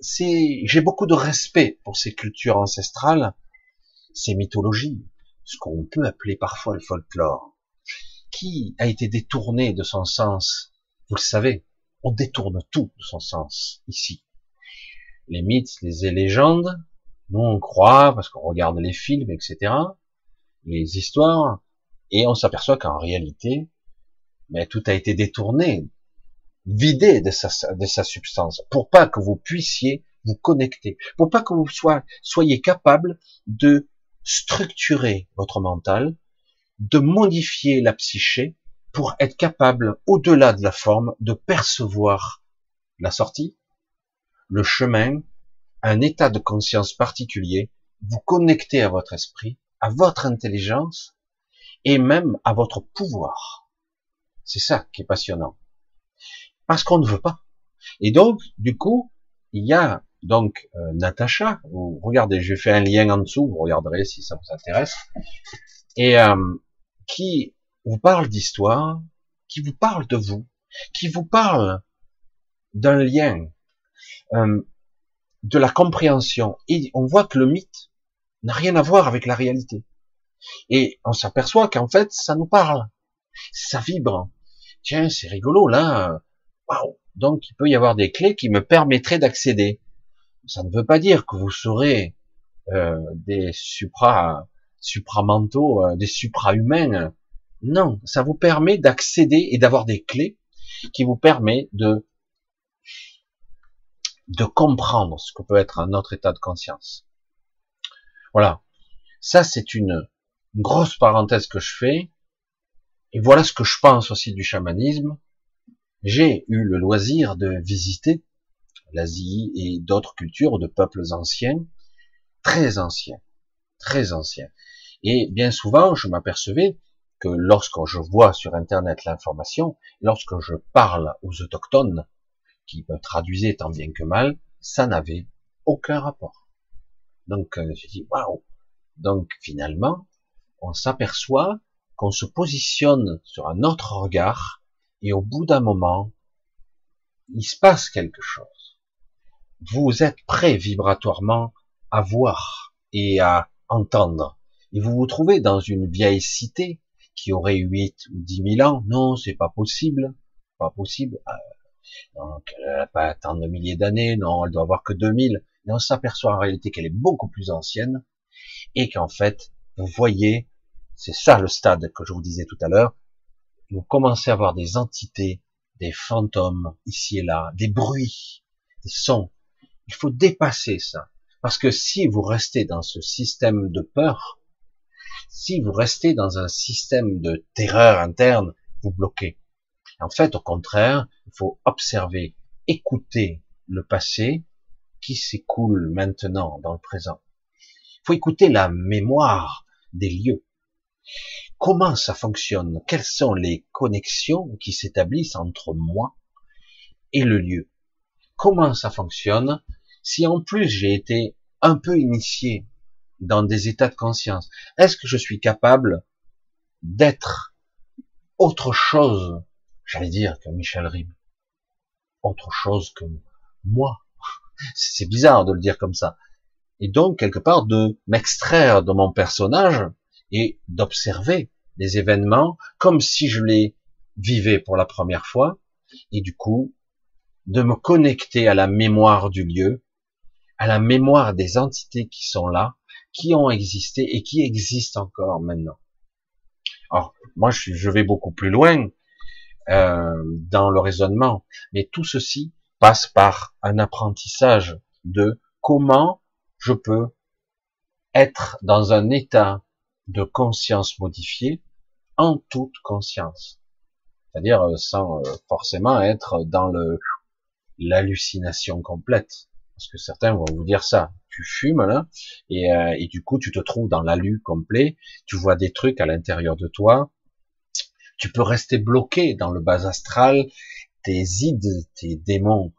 si j'ai beaucoup de respect pour ces cultures ancestrales, ces mythologies, ce qu'on peut appeler parfois le folklore, qui a été détourné de son sens. Vous le savez, on détourne tout de son sens ici. Les mythes, les légendes, nous on croit parce qu'on regarde les films, et cetera, les histoires, et on s'aperçoit qu'en réalité, mais tout a été détourné, vidé de sa, de sa substance, pour pas que vous puissiez vous connecter, pour pas que vous soyez, soyez capable de structurer votre mental, de modifier la psyché pour être capable, au-delà de la forme, de percevoir la sortie, le chemin, un état de conscience particulier, vous connecter à votre esprit, à votre intelligence et même à votre pouvoir. C'est ça qui est passionnant. Parce qu'on ne veut pas. Et donc, du coup, il y a donc euh, Natacha, vous regardez, j'ai fait un lien en dessous, vous regarderez si ça vous intéresse, et euh, qui vous parle d'histoire, qui vous parle de vous, qui vous parle d'un lien, euh, de la compréhension. Et on voit que le mythe n'a rien à voir avec la réalité. Et on s'aperçoit qu'en fait, ça nous parle, ça vibre. Tiens, c'est rigolo, là, waouh. Donc, il peut y avoir des clés qui me permettraient d'accéder. Ça ne veut pas dire que vous serez euh, des supra... supramentaux, euh, des suprahumains. Non, ça vous permet d'accéder et d'avoir des clés qui vous permettent de de comprendre ce que peut être un autre état de conscience. Voilà, ça c'est une, une grosse parenthèse que je fais. Et voilà ce que je pense aussi du chamanisme. J'ai eu le loisir de visiter l'Asie et d'autres cultures de peuples anciens, très anciens, très anciens. Et bien souvent, je m'apercevais que lorsque je vois sur Internet l'information, lorsque je parle aux autochtones, qui me traduisaient tant bien que mal, ça n'avait aucun rapport. Donc, j'ai dit, waouh! Donc, finalement, on s'aperçoit qu'on se positionne sur un autre regard, et au bout d'un moment, il se passe quelque chose. Vous êtes prêt vibratoirement à voir et à entendre. Et vous vous trouvez dans une vieille cité qui aurait huit ou dix mille ans. Non, c'est pas possible. Pas possible. Euh, donc, elle n'a pas tant de milliers d'années. Non, elle doit avoir que deux mille. Et on s'aperçoit en réalité qu'elle est beaucoup plus ancienne. Et qu'en fait, vous voyez, c'est ça le stade que je vous disais tout à l'heure. Vous commencez à voir des entités, des fantômes ici et là, des bruits, des sons. Il faut dépasser ça. Parce que si vous restez dans ce système de peur, si vous restez dans un système de terreur interne, vous bloquez. En fait, au contraire, il faut observer, écouter le passé qui s'écoule maintenant dans le présent. Il faut écouter la mémoire des lieux. Comment ça fonctionne? Quelles sont les connexions qui s'établissent entre moi et le lieu? Comment ça fonctionne? Si en plus j'ai été un peu initié dans des états de conscience, est-ce que je suis capable d'être autre chose, j'allais dire, que Michel Rib? Autre chose que moi. C'est bizarre de le dire comme ça. Et donc, quelque part, de m'extraire de mon personnage et d'observer les événements comme si je les vivais pour la première fois, et du coup, de me connecter à la mémoire du lieu, à la mémoire des entités qui sont là, qui ont existé et qui existent encore maintenant. Alors, moi, je vais beaucoup plus loin euh, dans le raisonnement, mais tout ceci passe par un apprentissage de comment je peux être dans un état de conscience modifié en toute conscience. C'est-à-dire sans forcément être dans le l'hallucination complète. Parce que certains vont vous dire ça. Tu fumes, là, et, euh, et du coup, tu te trouves dans l'alu complet, tu vois des trucs à l'intérieur de toi, tu peux rester bloqué dans le bas astral, tes ides, tes démons,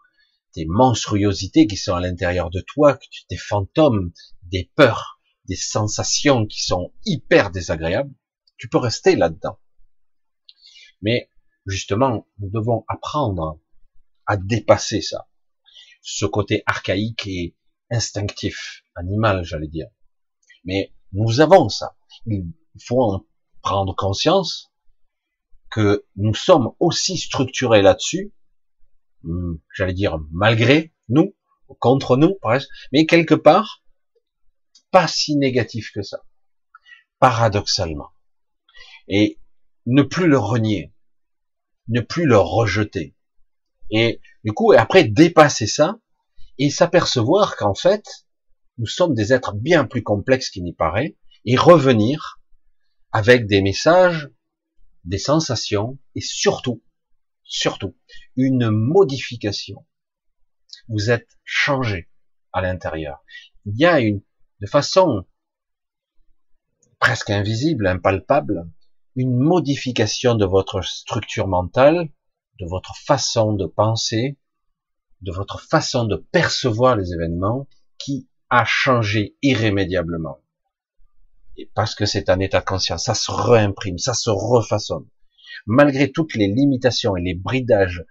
tes monstruosités qui sont à l'intérieur de toi, tes fantômes, des peurs, des sensations qui sont hyper désagréables, tu peux rester là-dedans. Mais justement, nous devons apprendre à dépasser ça, ce côté archaïque et instinctif, animal, j'allais dire. Mais nous avons ça. Il faut en prendre conscience que nous sommes aussi structurés là-dessus, j'allais dire malgré nous, contre nous, presque, mais quelque part, pas si négatif que ça, paradoxalement. Et ne plus le renier, ne plus le rejeter. Et du coup, après, dépasser ça et s'apercevoir qu'en fait, nous sommes des êtres bien plus complexes qu'il n'y paraît, et revenir avec des messages, des sensations, et surtout, surtout, une modification. Vous êtes changé à l'intérieur. Il y a une, de façon presque invisible, impalpable, une modification de votre structure mentale, de votre façon de penser, de votre façon de percevoir les événements, qui a changé irrémédiablement. Et parce que c'est un état de conscience, ça se réimprime, ça se refaçonne. Malgré toutes les limitations et les bridages,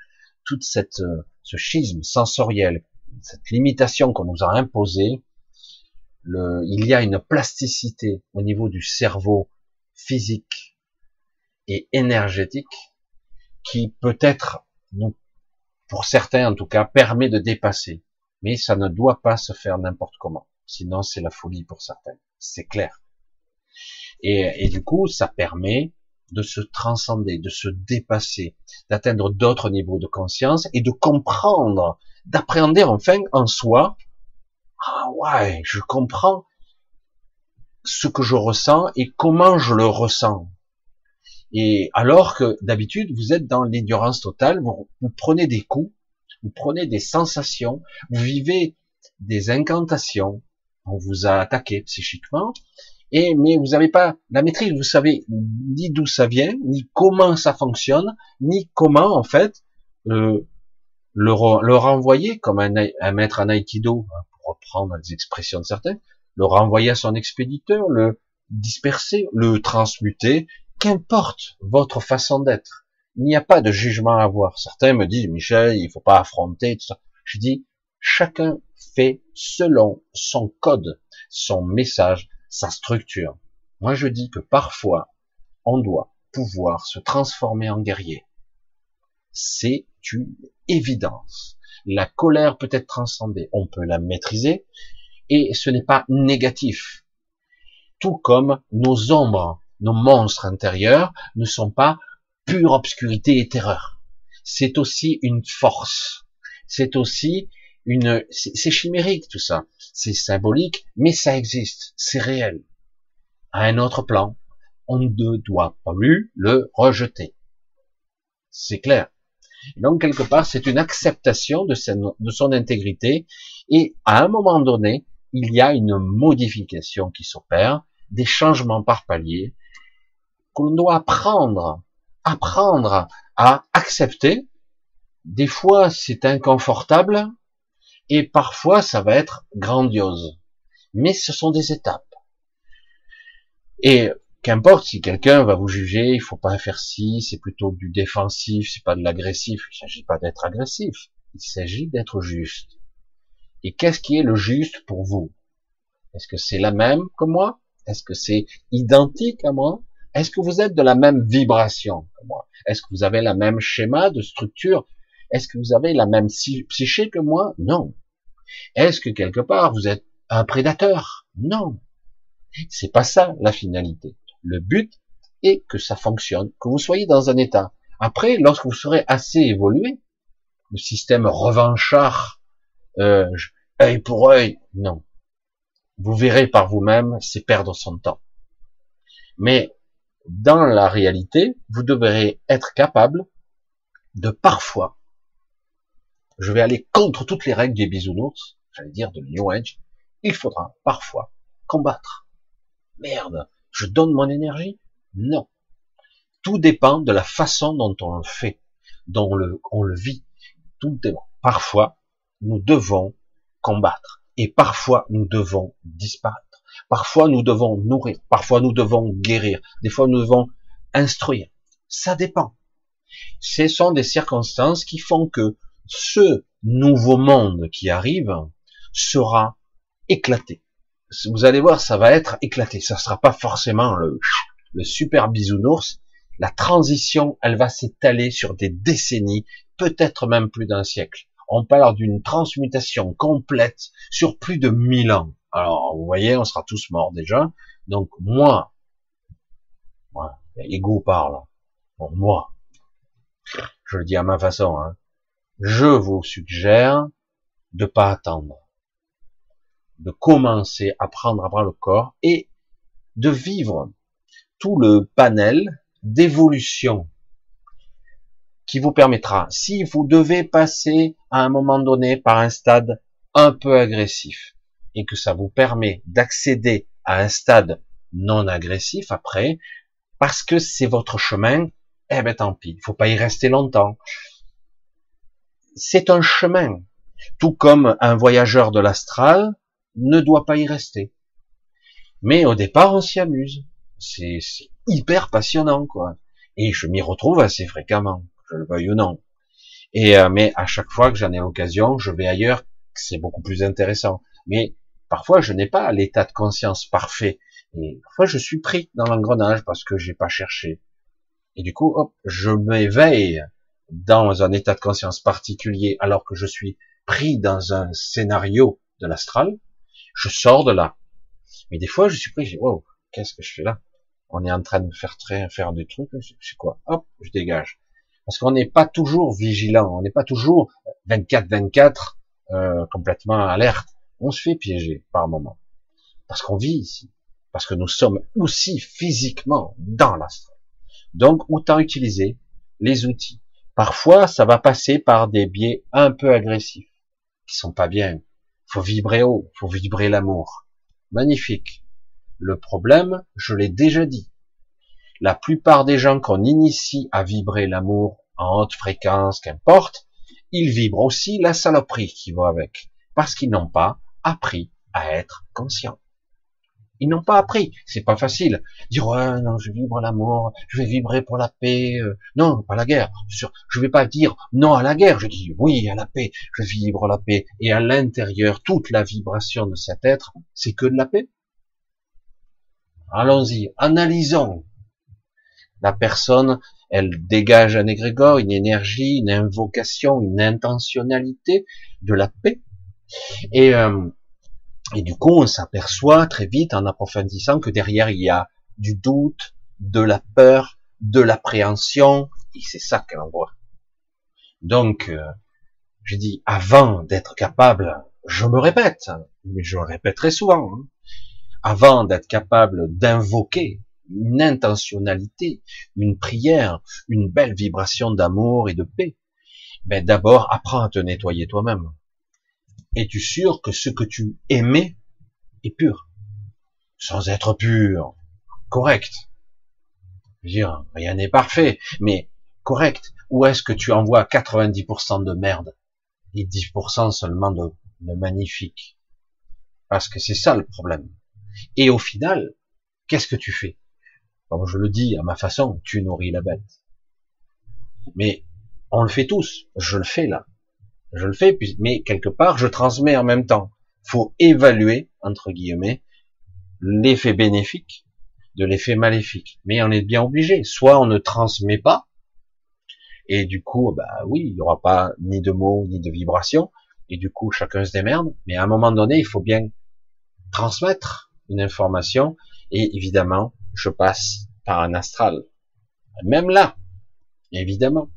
toute cette, ce schisme sensoriel, cette limitation qu'on nous a imposée, le, il y a une plasticité au niveau du cerveau physique et énergétique qui peut-être, pour certains en tout cas, permet de dépasser. Mais ça ne doit pas se faire n'importe comment. Sinon, c'est la folie pour certains. C'est clair. Et, et du coup, ça permet de se transcender, de se dépasser, d'atteindre d'autres niveaux de conscience et de comprendre, d'appréhender enfin en soi, ah ouais, je comprends ce que je ressens et comment je le ressens. Et alors que d'habitude, vous êtes dans l'ignorance totale, vous, vous prenez des coups, vous prenez des sensations, vous vivez des incantations, on vous a attaqué psychiquement, et mais vous n'avez pas la maîtrise, vous savez ni d'où ça vient, ni comment ça fonctionne, ni comment en fait euh, le, le renvoyer, comme un, un maître en aïkido, hein, pour reprendre les expressions de certains, le renvoyer à son expéditeur, le disperser, le transmuter, qu'importe votre façon d'être. Il n'y a pas de jugement à avoir. Certains me disent, Michel, il faut pas affronter, tout ça. Je dis, chacun fait selon son code, son message, sa structure. Moi, je dis que parfois, on doit pouvoir se transformer en guerrier. C'est une évidence. La colère peut être transcendée. On peut la maîtriser. Et ce n'est pas négatif. Tout comme nos ombres, nos monstres intérieurs ne sont pas pure obscurité et terreur. C'est aussi une force. C'est aussi une... C'est chimérique tout ça. C'est symbolique, mais ça existe. C'est réel. À un autre plan, on ne doit pas plus le rejeter. C'est clair. Donc, quelque part, c'est une acceptation de son, de son intégrité. Et à un moment donné, il y a une modification qui s'opère, des changements par palier, qu'on doit apprendre apprendre à accepter. Des fois, c'est inconfortable et parfois, ça va être grandiose. Mais ce sont des étapes. Et qu'importe si quelqu'un va vous juger, il faut pas faire ci, c'est plutôt du défensif, c'est pas de l'agressif. Il s'agit pas d'être agressif. Il s'agit d'être juste. Et qu'est-ce qui est le juste pour vous? Est-ce que c'est la même que moi? Est-ce que c'est identique à moi? Est-ce que vous êtes de la même vibration que moi? Est-ce que vous avez le même schéma de structure? Est-ce que vous avez la même psyché que moi? Non. Est-ce que quelque part vous êtes un prédateur? Non. C'est pas ça la finalité. Le but est que ça fonctionne, que vous soyez dans un état. Après, lorsque vous serez assez évolué, le système revanchard, euh, œil pour œil, non. Vous verrez par vous-même, c'est perdre son temps. Mais dans la réalité, vous devrez être capable de parfois, je vais aller contre toutes les règles des bisounours, j'allais dire de New Age, il faudra parfois combattre. Merde, je donne mon énergie? Non. Tout dépend de la façon dont on le fait, dont le, on le vit. Tout est bon. Parfois, nous devons combattre. Et parfois, nous devons disparaître. Parfois, nous devons nourrir. Parfois, nous devons guérir. Des fois, nous devons instruire. Ça dépend. Ce sont des circonstances qui font que ce nouveau monde qui arrive sera éclaté. Vous allez voir, ça va être éclaté. Ça ne sera pas forcément le, le super bisounours. La transition, elle va s'étaler sur des décennies, peut-être même plus d'un siècle. On parle d'une transmutation complète sur plus de mille ans. Alors, vous voyez, on sera tous morts déjà. Donc, moi, moi l'ego parle. Pour moi, je le dis à ma façon, hein, je vous suggère de pas attendre, de commencer à prendre à bras le corps et de vivre tout le panel d'évolution qui vous permettra, si vous devez passer à un moment donné par un stade un peu agressif et que ça vous permet d'accéder à un stade non agressif après, parce que c'est votre chemin, eh ben tant pis, il faut pas y rester longtemps. C'est un chemin, tout comme un voyageur de l'astral ne doit pas y rester. Mais au départ, on s'y amuse. C'est hyper passionnant, quoi. Et je m'y retrouve assez fréquemment, je le veuille ou non. Et euh, mais à chaque fois que j'en ai l'occasion, je vais ailleurs, c'est beaucoup plus intéressant. Mais parfois, je n'ai pas l'état de conscience parfait. Et parfois, je suis pris dans l'engrenage parce que j'ai pas cherché. Et du coup, hop, je m'éveille dans un état de conscience particulier, alors que je suis pris dans un scénario de l'astral. Je sors de là. Mais des fois, je suis pris, je dis, wow, qu'est-ce que je fais là? On est en train de faire très, faire des trucs, c'est quoi? Hop, je dégage. Parce qu'on n'est pas toujours vigilant, on n'est pas toujours vingt-quatre vingt-quatre, euh, complètement alerte. On se fait piéger par moment. Parce qu'on vit ici. Parce que nous sommes aussi physiquement dans l'astral. Donc, autant utiliser les outils. Parfois, ça va passer par des biais un peu agressifs, qui sont pas bien. Faut vibrer haut, faut vibrer l'amour. Magnifique. Le problème, je l'ai déjà dit. La plupart des gens qu'on initie à vibrer l'amour en haute fréquence, qu'importe, ils vibrent aussi la saloperie qui va avec, parce qu'ils n'ont pas appris à être conscients. Ils n'ont pas appris. C'est pas facile. Dire ouais, non, je vibre l'amour, je vais vibrer pour la paix. Euh, non, pas la guerre. Je vais pas dire non à la guerre. Je dis oui à la paix. Je vibre la paix. Et à l'intérieur, toute la vibration de cet être, c'est que de la paix. Allons-y, analysons. La personne, elle dégage un égrégore, une énergie, une invocation, une intentionnalité de la paix. Et euh, Et du coup, on s'aperçoit très vite, en approfondissant, que derrière, il y a du doute, de la peur, de l'appréhension, et c'est ça qu'elle envoie. Donc, euh, je dis, avant d'être capable, je me répète, mais je le répéterai souvent, hein, avant d'être capable d'invoquer une intentionnalité, une prière, une belle vibration d'amour et de paix, ben d'abord, apprends à te nettoyer toi-même. Es-tu sûr que ce que tu aimais est pur? Sans être pur, correct. Je veux dire, rien n'est parfait, mais correct. Ou est-ce que tu envoies quatre-vingt-dix pour cent de merde et dix pour cent seulement de, de magnifique? Parce que c'est ça le problème. Et au final, qu'est-ce que tu fais? Comme je le dis à ma façon, tu nourris la bête. Mais on le fait tous, je le fais là. Je le fais, mais quelque part, je transmets en même temps. Faut évaluer, entre guillemets, l'effet bénéfique de l'effet maléfique. Mais on est bien obligé. Soit on ne transmet pas, et du coup, bah oui, il n'y aura pas ni de mots, ni de vibrations, et du coup, chacun se démerde. Mais à un moment donné, il faut bien transmettre une information, et évidemment, je passe par un astral. Même là, évidemment.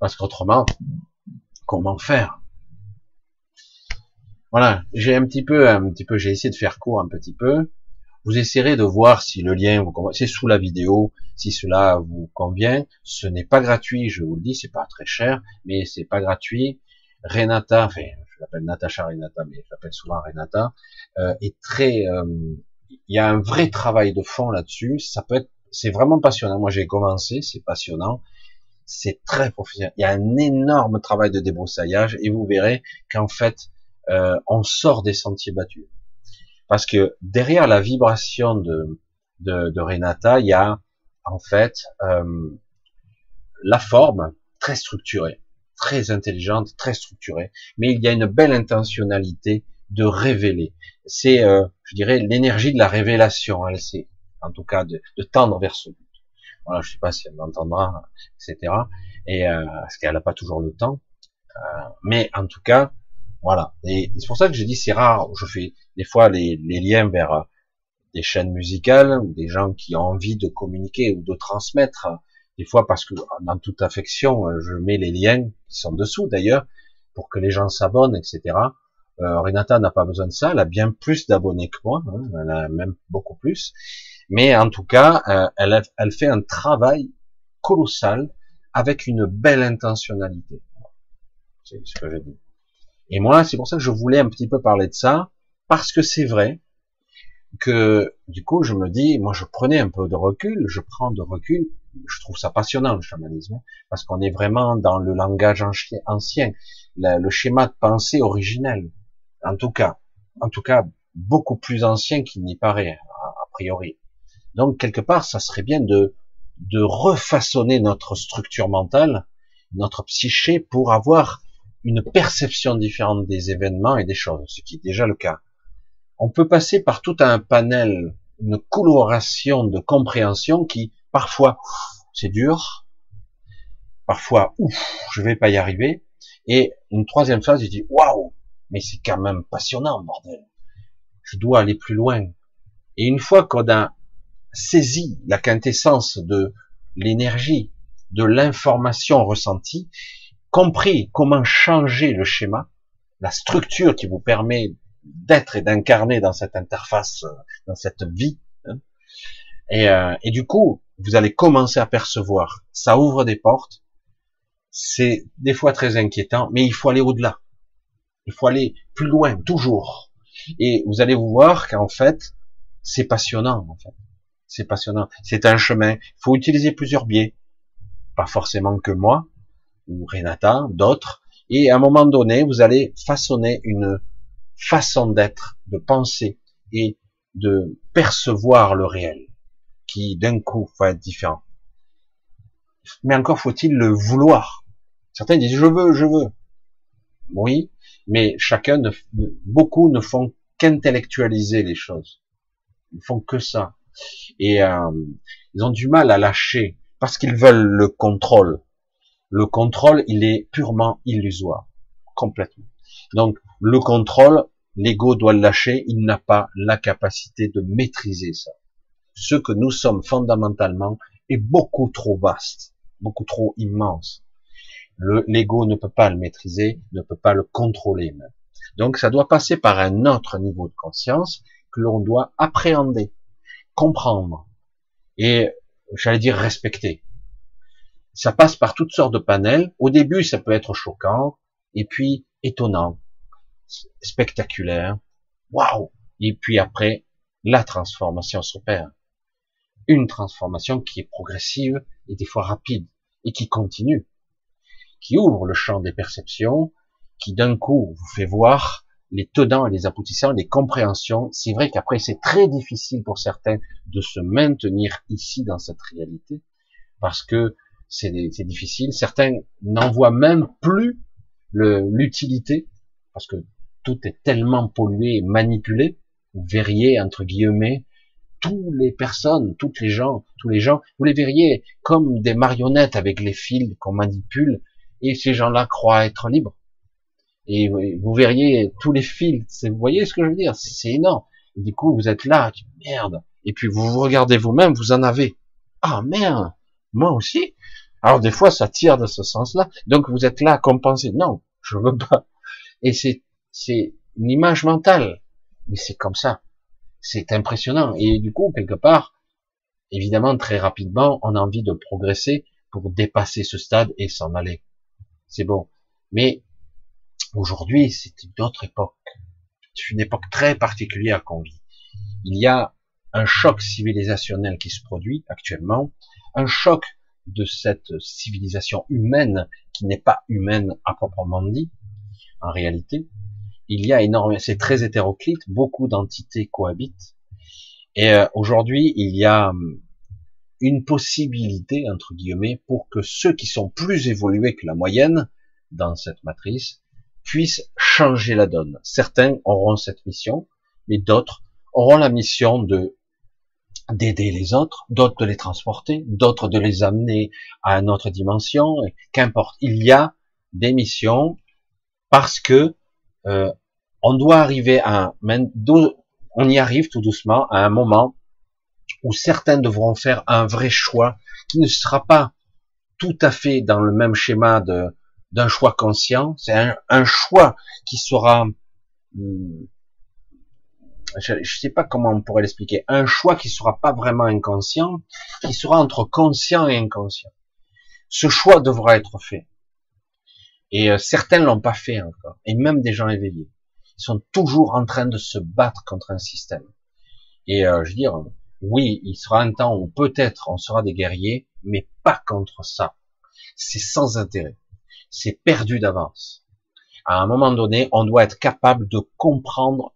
Parce qu'autrement... Comment faire? Voilà, j'ai un petit peu, un petit peu, j'ai essayé de faire court un petit peu. Vous essayerez de voir si le lien vous convient. C'est sous la vidéo, si cela vous convient. Ce n'est pas gratuit, je vous le dis, c'est pas très cher, mais c'est pas gratuit. Renata, enfin, je l'appelle Natacha Renata, mais je l'appelle souvent Renata, euh, est très, euh, il y a un vrai travail de fond là-dessus. Ça peut être, c'est vraiment passionnant. Moi, j'ai commencé, c'est passionnant. c'est très professionnel. Il y a un énorme travail de débroussaillage et vous verrez qu'en fait, euh, on sort des sentiers battus. Parce que derrière la vibration de, de, de Renata, il y a en fait euh, la forme très structurée, très intelligente, très structurée, mais il y a une belle intentionnalité de révéler. C'est, euh, je dirais, l'énergie de la révélation, elle sait, en tout cas, de, de tendre vers ce but. Voilà, je sais pas si elle m'entendra, et cetera. Et euh, parce qu'elle n'a pas toujours le temps. Euh, mais en tout cas, voilà. Et c'est pour ça que j'ai dit c'est rare. Je fais des fois les, les liens vers des chaînes musicales ou des gens qui ont envie de communiquer ou de transmettre. Des fois parce que dans toute affection, je mets les liens qui sont dessous d'ailleurs pour que les gens s'abonnent, et cetera. Euh, Renata n'a pas besoin de ça. Elle a bien plus d'abonnés que moi. Hein, elle a même beaucoup plus. Mais en tout cas, euh, elle, elle fait un travail colossal avec une belle intentionnalité. C'est ce que j'ai dit. Et moi, c'est pour ça que je voulais un petit peu parler de ça, parce que c'est vrai que, du coup, je me dis, moi, je prenais un peu de recul, je prends de recul, je trouve ça passionnant, le chamanisme, parce qu'on est vraiment dans le langage ancien, la, le schéma de pensée originel, en tout cas, en tout cas, beaucoup plus ancien qu'il n'y paraît, a priori. Donc, quelque part, ça serait bien de, de refaçonner notre structure mentale, notre psyché, pour avoir une perception différente des événements et des choses, ce qui est déjà le cas. On peut passer par tout un panel, une coloration de compréhension qui, parfois, c'est dur, parfois, ouf, je vais pas y arriver, et une troisième phase, je dis, waouh, mais c'est quand même passionnant, bordel. Je dois aller plus loin. Et une fois qu'on a saisi la quintessence de l'énergie, de l'information ressentie, compris comment changer le schéma, la structure qui vous permet d'être et d'incarner dans cette interface, dans cette vie, hein, et, euh, et du coup, vous allez commencer à percevoir, ça ouvre des portes, c'est des fois très inquiétant, mais il faut aller au-delà, il faut aller plus loin, toujours, et vous allez vous voir qu'en fait, c'est passionnant, en fait. C'est passionnant. C'est un chemin. Il faut utiliser plusieurs biais. Pas forcément que moi, ou Renata, d'autres. Et à un moment donné, vous allez façonner une façon d'être, de penser et de percevoir le réel, qui d'un coup va être différent. Mais encore faut-il le vouloir. Certains disent, je veux, je veux. Oui, mais chacun, ne, beaucoup ne font qu'intellectualiser les choses. Ils font que ça. Et euh, ils ont du mal à lâcher parce qu'ils veulent le contrôle. Le contrôle, il est purement illusoire, complètement. Donc, le contrôle, l'ego doit le lâcher. Il n'a pas la capacité de maîtriser ça. Ce que nous sommes fondamentalement est beaucoup trop vaste, beaucoup trop immense. Le, l'ego ne peut pas le maîtriser, ne peut pas le contrôler même. Donc, ça doit passer par un autre niveau de conscience que l'on doit appréhender, comprendre et, j'allais dire, respecter. Ça passe par toutes sortes de panels. Au début, ça peut être choquant et puis étonnant, spectaculaire, waouh! Et puis après, la transformation s'opère. Une transformation qui est progressive et des fois rapide et qui continue, qui ouvre le champ des perceptions, qui d'un coup vous fait voir les tenants et les aboutissants, les compréhensions. C'est vrai qu'après, c'est très difficile pour certains de se maintenir ici dans cette réalité, parce que c'est difficile. Certains n'en voient même plus l'utilité, parce que tout est tellement pollué et manipulé, verrier, entre guillemets, toutes les personnes, toutes les gens, tous les gens, vous les verriez comme des marionnettes avec les fils qu'on manipule, et ces gens-là croient être libres. Et vous verriez tous les fils, vous voyez ce que je veux dire, c'est énorme. Et du coup, vous êtes là, merde. Et puis vous vous regardez vous-même, vous en avez. Ah merde, moi aussi. Alors des fois, ça tire de ce sens-là. Donc vous êtes là à compenser. Non, je veux pas. Et c'est c'est une image mentale, mais c'est comme ça. C'est impressionnant. Et du coup, quelque part, évidemment, très rapidement, on a envie de progresser pour dépasser ce stade et s'en aller. C'est bon, mais aujourd'hui, c'est une autre époque. C'est une époque très particulière qu'on vit. Il y a un choc civilisationnel qui se produit actuellement, un choc de cette civilisation humaine qui n'est pas humaine à proprement dit, en réalité, il y a énormément, c'est très hétéroclite, beaucoup d'entités cohabitent, et aujourd'hui, il y a une possibilité, entre guillemets, pour que ceux qui sont plus évolués que la moyenne, dans cette matrice, puissent changer la donne. Certains auront cette mission, mais d'autres auront la mission de d'aider les autres, d'autres de les transporter, d'autres de les amener à une autre dimension, qu'importe. Il y a des missions parce que euh, on doit arriver à un, on y arrive tout doucement à un moment où certains devront faire un vrai choix qui ne sera pas tout à fait dans le même schéma de d'un choix conscient, c'est un, un choix qui sera, hum, je ne sais pas comment on pourrait l'expliquer, un choix qui sera pas vraiment inconscient, qui sera entre conscient et inconscient. Ce choix devra être fait. Et euh, certains l'ont pas fait encore, et même des gens éveillés. Ils sont toujours en train de se battre contre un système. Et euh, je veux dire, oui, il sera un temps où peut-être on sera des guerriers, mais pas contre ça. C'est sans intérêt. C'est perdu d'avance. À un moment donné, on doit être capable de comprendre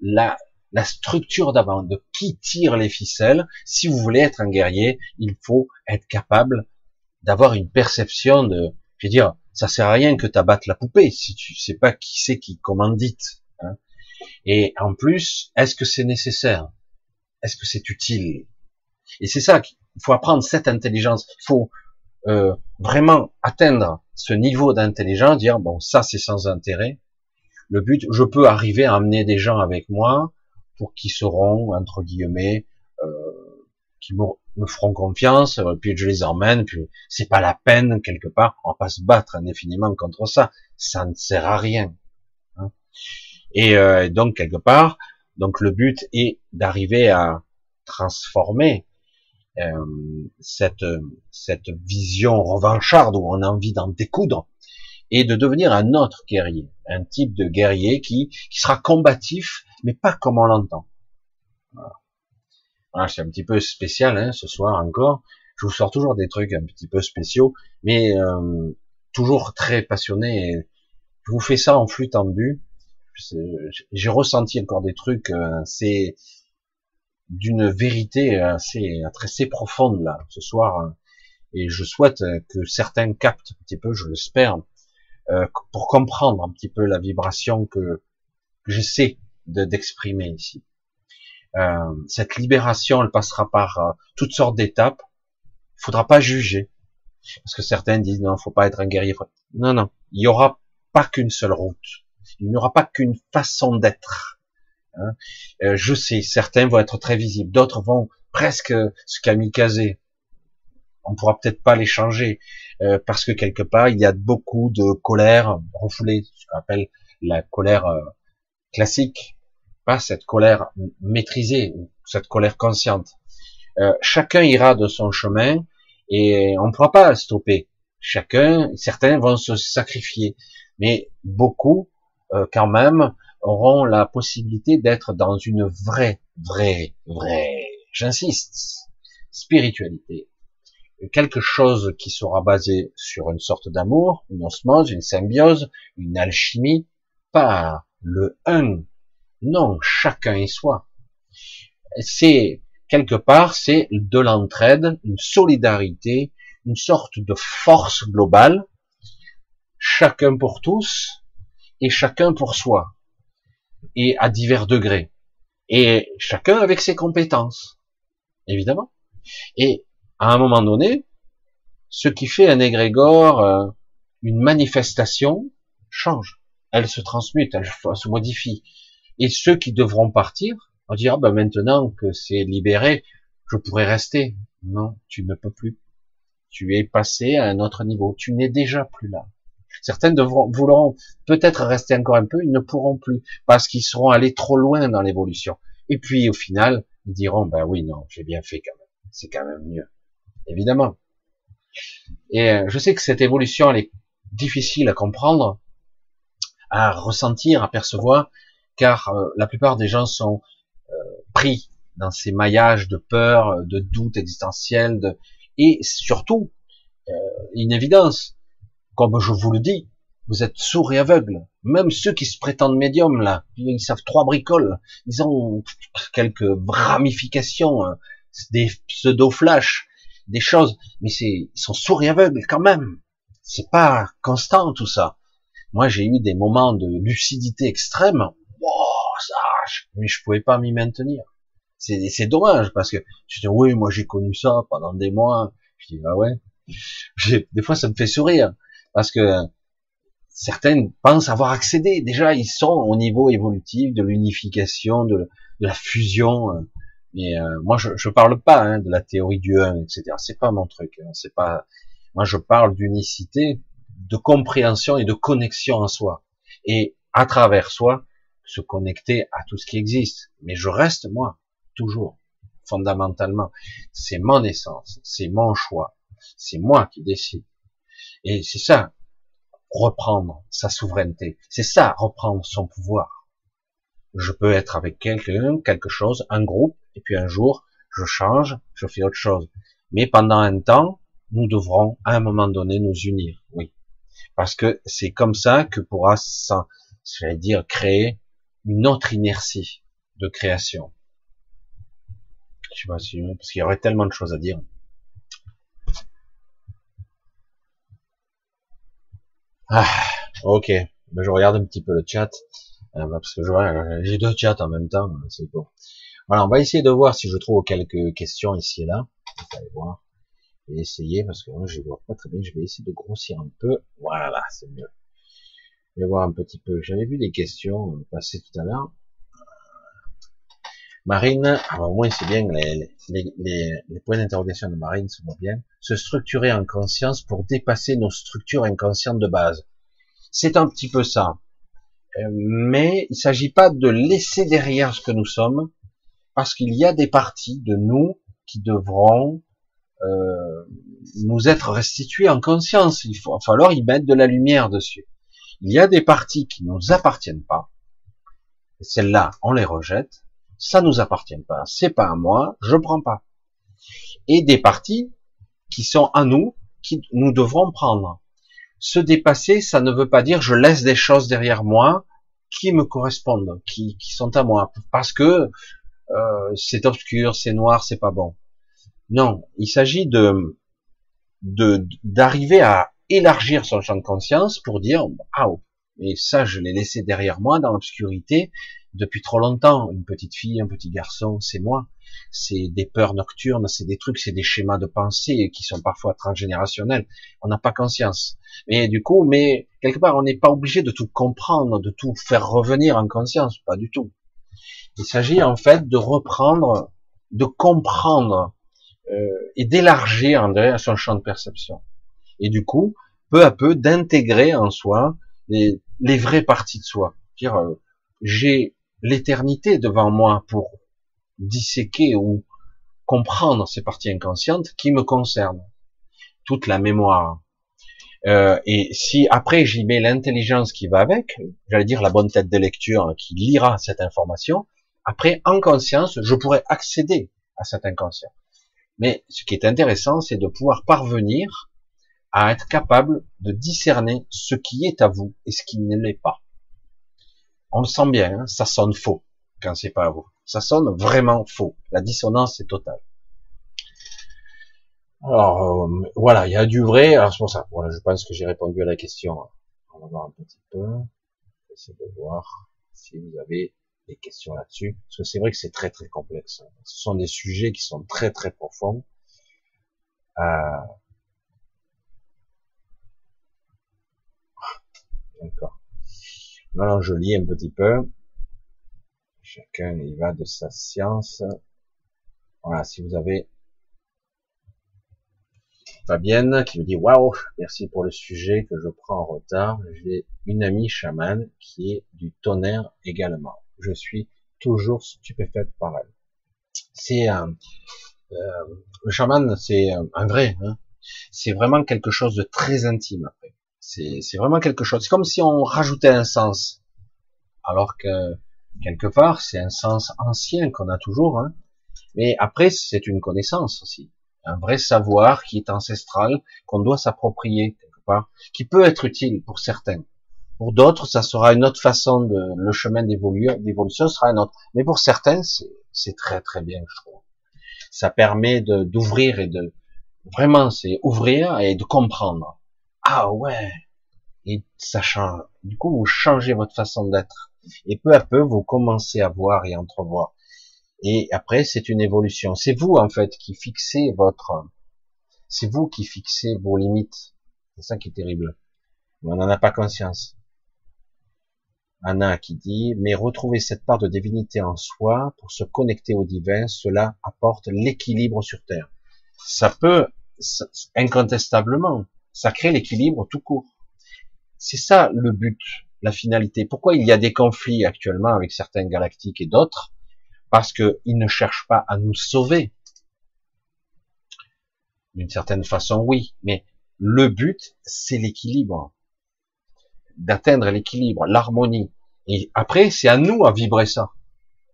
la, la structure d'avant, de qui tire les ficelles. Si vous voulez être un guerrier, il faut être capable d'avoir une perception de, je veux dire, ça sert à rien que t'abattes la poupée si tu sais pas qui c'est qui commandite. Hein. Et en plus, est-ce que c'est nécessaire? Est-ce que c'est utile? Et c'est ça qu'il faut apprendre, cette intelligence. Il faut euh, vraiment atteindre ce niveau d'intelligence, dire bon, ça c'est sans intérêt, le but, je peux arriver à amener des gens avec moi pour qu'ils seront, entre guillemets, euh, qui me feront confiance, puis je les emmène, puis c'est pas la peine, quelque part, on va pas se battre indéfiniment contre ça, ça ne sert à rien. Hein. Et euh, donc, quelque part, donc le but est d'arriver à transformer Euh, cette cette vision revancharde où on a envie d'en découdre et de devenir un autre guerrier, un type de guerrier qui qui sera combatif mais pas comme on l'entend. Voilà, voilà, c'est un petit peu spécial hein, ce soir encore. Je vous sors toujours des trucs un petit peu spéciaux, mais euh, toujours très passionné. Et je vous fais ça en flux tendu. J'ai ressenti encore des trucs assez d'une vérité assez, assez profonde là, ce soir, et je souhaite que certains captent un petit peu, je l'espère, euh, pour comprendre un petit peu la vibration que, que j'essaie de, d'exprimer ici. Euh, cette libération, elle passera par euh, toutes sortes d'étapes, il faudra pas juger, parce que certains disent, non, faut pas être un guerrier, faut... non, non, il y aura pas qu'une seule route, il n'y aura pas qu'une façon d'être. Hein, euh, je sais, certains vont être très visibles, d'autres vont presque se kamikazer. On pourra peut-être pas les changer euh, parce que quelque part il y a beaucoup de colère refoulée, ce qu'on appelle la colère euh, classique, pas cette colère maîtrisée, cette colère consciente. Euh, chacun ira de son chemin et on ne pourra pas stopper. Chacun, certains vont se sacrifier, mais beaucoup euh, quand même auront la possibilité d'être dans une vraie, vraie, vraie, j'insiste, spiritualité. Quelque chose qui sera basé sur une sorte d'amour, une osmose, une symbiose, une alchimie, pas le un. Non, chacun est soi. C'est, quelque part, c'est de l'entraide, une solidarité, une sorte de force globale, chacun pour tous et chacun pour soi. Et à divers degrés, et chacun avec ses compétences, évidemment. Et à un moment donné, ce qui fait un égrégore, euh, une manifestation, change, elle se transmute, elle se modifie. Et ceux qui devront partir, on dira, ah ben maintenant que c'est libéré, je pourrais rester. Non, tu ne peux plus. Tu es passé à un autre niveau, tu n'es déjà plus là. Certains devront, voudront peut-être rester encore un peu, ils ne pourront plus, parce qu'ils seront allés trop loin dans l'évolution. Et puis, au final, ils diront, ben oui, non, j'ai bien fait quand même. C'est quand même mieux. Évidemment. Et je sais que cette évolution, elle est difficile à comprendre, à ressentir, à percevoir, car la plupart des gens sont pris dans ces maillages de peur, de doute existentiel, de... et surtout, euh, une évidence. Comme je vous le dis, vous êtes sourds et aveugles. Même ceux qui se prétendent médiums, là, ils savent trois bricoles. Ils ont quelques ramifications, hein, des pseudo-flashs, des choses. Mais c'est, ils sont sourds et aveugles quand même. C'est pas constant tout ça. Moi, j'ai eu des moments de lucidité extrême. Wow, ça, mais je pouvais pas m'y maintenir. C'est, c'est dommage parce que je dis oui, moi j'ai connu ça pendant des mois. Je dis bah ouais. J'ai, des fois, ça me fait sourire parce que certains pensent avoir accédé. Déjà, ils sont au niveau évolutif de l'unification, de, de la fusion. Mais euh, moi, je, je parle pas hein, de la théorie du un, et cetera. C'est pas mon truc. Hein, c'est pas. Moi, je parle d'unicité, de compréhension et de connexion en soi. Et à travers soi, se connecter à tout ce qui existe. Mais je reste, moi, toujours, fondamentalement. C'est mon essence, c'est mon choix. C'est moi qui décide. Et c'est ça, reprendre sa souveraineté. C'est ça, reprendre son pouvoir. Je peux être avec quelqu'un, quelque chose, un groupe, et puis un jour, je change, je fais autre chose. Mais pendant un temps, nous devrons, à un moment donné, nous unir. Oui. Parce que c'est comme ça que pourra, j'allais dire, créer une autre inertie de création. Je sais pas si, parce qu'il y aurait tellement de choses à dire. Ah, ok. Mais je regarde un petit peu le chat. Parce que je vois, j'ai deux chats en même temps. C'est bon. Voilà. On va essayer de voir si je trouve quelques questions ici et là. Vous allez voir. Je vais essayer parce que moi, je vois pas très bien. Je vais essayer de grossir un peu. Voilà. C'est mieux. Je vais voir un petit peu. J'avais vu des questions passer tout à l'heure. Marine, alors au moins c'est bien, les, les, les, les points d'interrogation de Marine se voient bien. Se structurer en conscience pour dépasser nos structures inconscientes de base. C'est un petit peu ça. Mais il ne s'agit pas de laisser derrière ce que nous sommes, parce qu'il y a des parties de nous qui devront euh, nous être restituées en conscience. Il va falloir y mettre de la lumière dessus. Il y a des parties qui ne nous appartiennent pas. Celles-là, on les rejette. Ça nous appartient pas, c'est pas à moi, je prends pas. Et des parties qui sont à nous, qui nous devrons prendre. Se dépasser, ça ne veut pas dire je laisse des choses derrière moi qui me correspondent, qui, qui sont à moi, parce que euh, c'est obscur, c'est noir, c'est pas bon. Non, il s'agit de, de d'arriver à élargir son champ de conscience pour dire ah oh, et ça je l'ai laissé derrière moi dans l'obscurité. Depuis trop longtemps, une petite fille, un petit garçon, c'est moi. C'est des peurs nocturnes, c'est des trucs, c'est des schémas de pensée qui sont parfois transgénérationnels. On n'a pas conscience. Mais du coup, mais quelque part, on n'est pas obligé de tout comprendre, de tout faire revenir en conscience, pas du tout. Il s'agit en fait de reprendre, de comprendre euh, et d'élargir son champ de perception. Et du coup, peu à peu, d'intégrer en soi les, les vraies parties de soi. C'est-à-dire, euh, j'ai l'éternité devant moi pour disséquer ou comprendre ces parties inconscientes qui me concernent, toute la mémoire. Euh, et si après j'y mets l'intelligence qui va avec, j'allais dire la bonne tête de lecture qui lira cette information, après en conscience, je pourrais accéder à cet inconscient. Mais ce qui est intéressant, c'est de pouvoir parvenir à être capable de discerner ce qui est à vous et ce qui ne l'est pas. On le sent bien, hein, ça sonne faux quand c'est pas à vous. Ça sonne vraiment faux. La dissonance est totale. Alors euh, voilà, il y a du vrai. Alors c'est pour ça. Voilà, je pense que j'ai répondu à la question. On va voir un petit peu. Essayez de voir si vous avez des questions là-dessus, parce que c'est vrai que c'est très très complexe. Ce sont des sujets qui sont très très profonds. Euh... D'accord. Alors, je lis un petit peu. Chacun y va de sa science. Voilà, si vous avez Fabienne qui me dit waouh, merci pour le sujet que je prends en retard. J'ai une amie chamane qui est du tonnerre également. Je suis toujours stupéfaite par elle. C'est un, euh, le chaman, c'est un vrai. Hein, c'est vraiment quelque chose de très intime après. C'est, c'est vraiment quelque chose. C'est comme si on rajoutait un sens, alors que quelque part c'est un sens ancien qu'on a toujours. Hein. Mais après c'est une connaissance aussi. un vrai savoir qui est ancestral, qu'on doit s'approprier quelque part, qui peut être utile pour certains. Pour d'autres, ça sera une autre façon de, le chemin d'évolution sera un autre. Mais pour certains, c'est très très bien, je trouve. Ça permet de, d'ouvrir et de, vraiment, c'est ouvrir et de comprendre. Ah ouais. Et ça change. Du coup, vous changez votre façon d'être. Et peu à peu, vous commencez à voir et entrevoir. Et après, c'est une évolution. C'est vous, en fait, qui fixez votre, c'est vous qui fixez vos limites. C'est ça qui est terrible. Mais on n'en a pas conscience. Anna qui dit, mais retrouver cette part de divinité en soi pour se connecter au divin, cela apporte l'équilibre sur terre. Ça peut, incontestablement, ça crée l'équilibre tout court. C'est ça le but, la finalité. Pourquoi il y a des conflits actuellement avec certains galactiques et d'autres? Parce que ils ne cherchent pas à nous sauver. D'une certaine façon, oui, mais le but, c'est l'équilibre. D'atteindre l'équilibre, l'harmonie. Et après, c'est à nous à vibrer ça.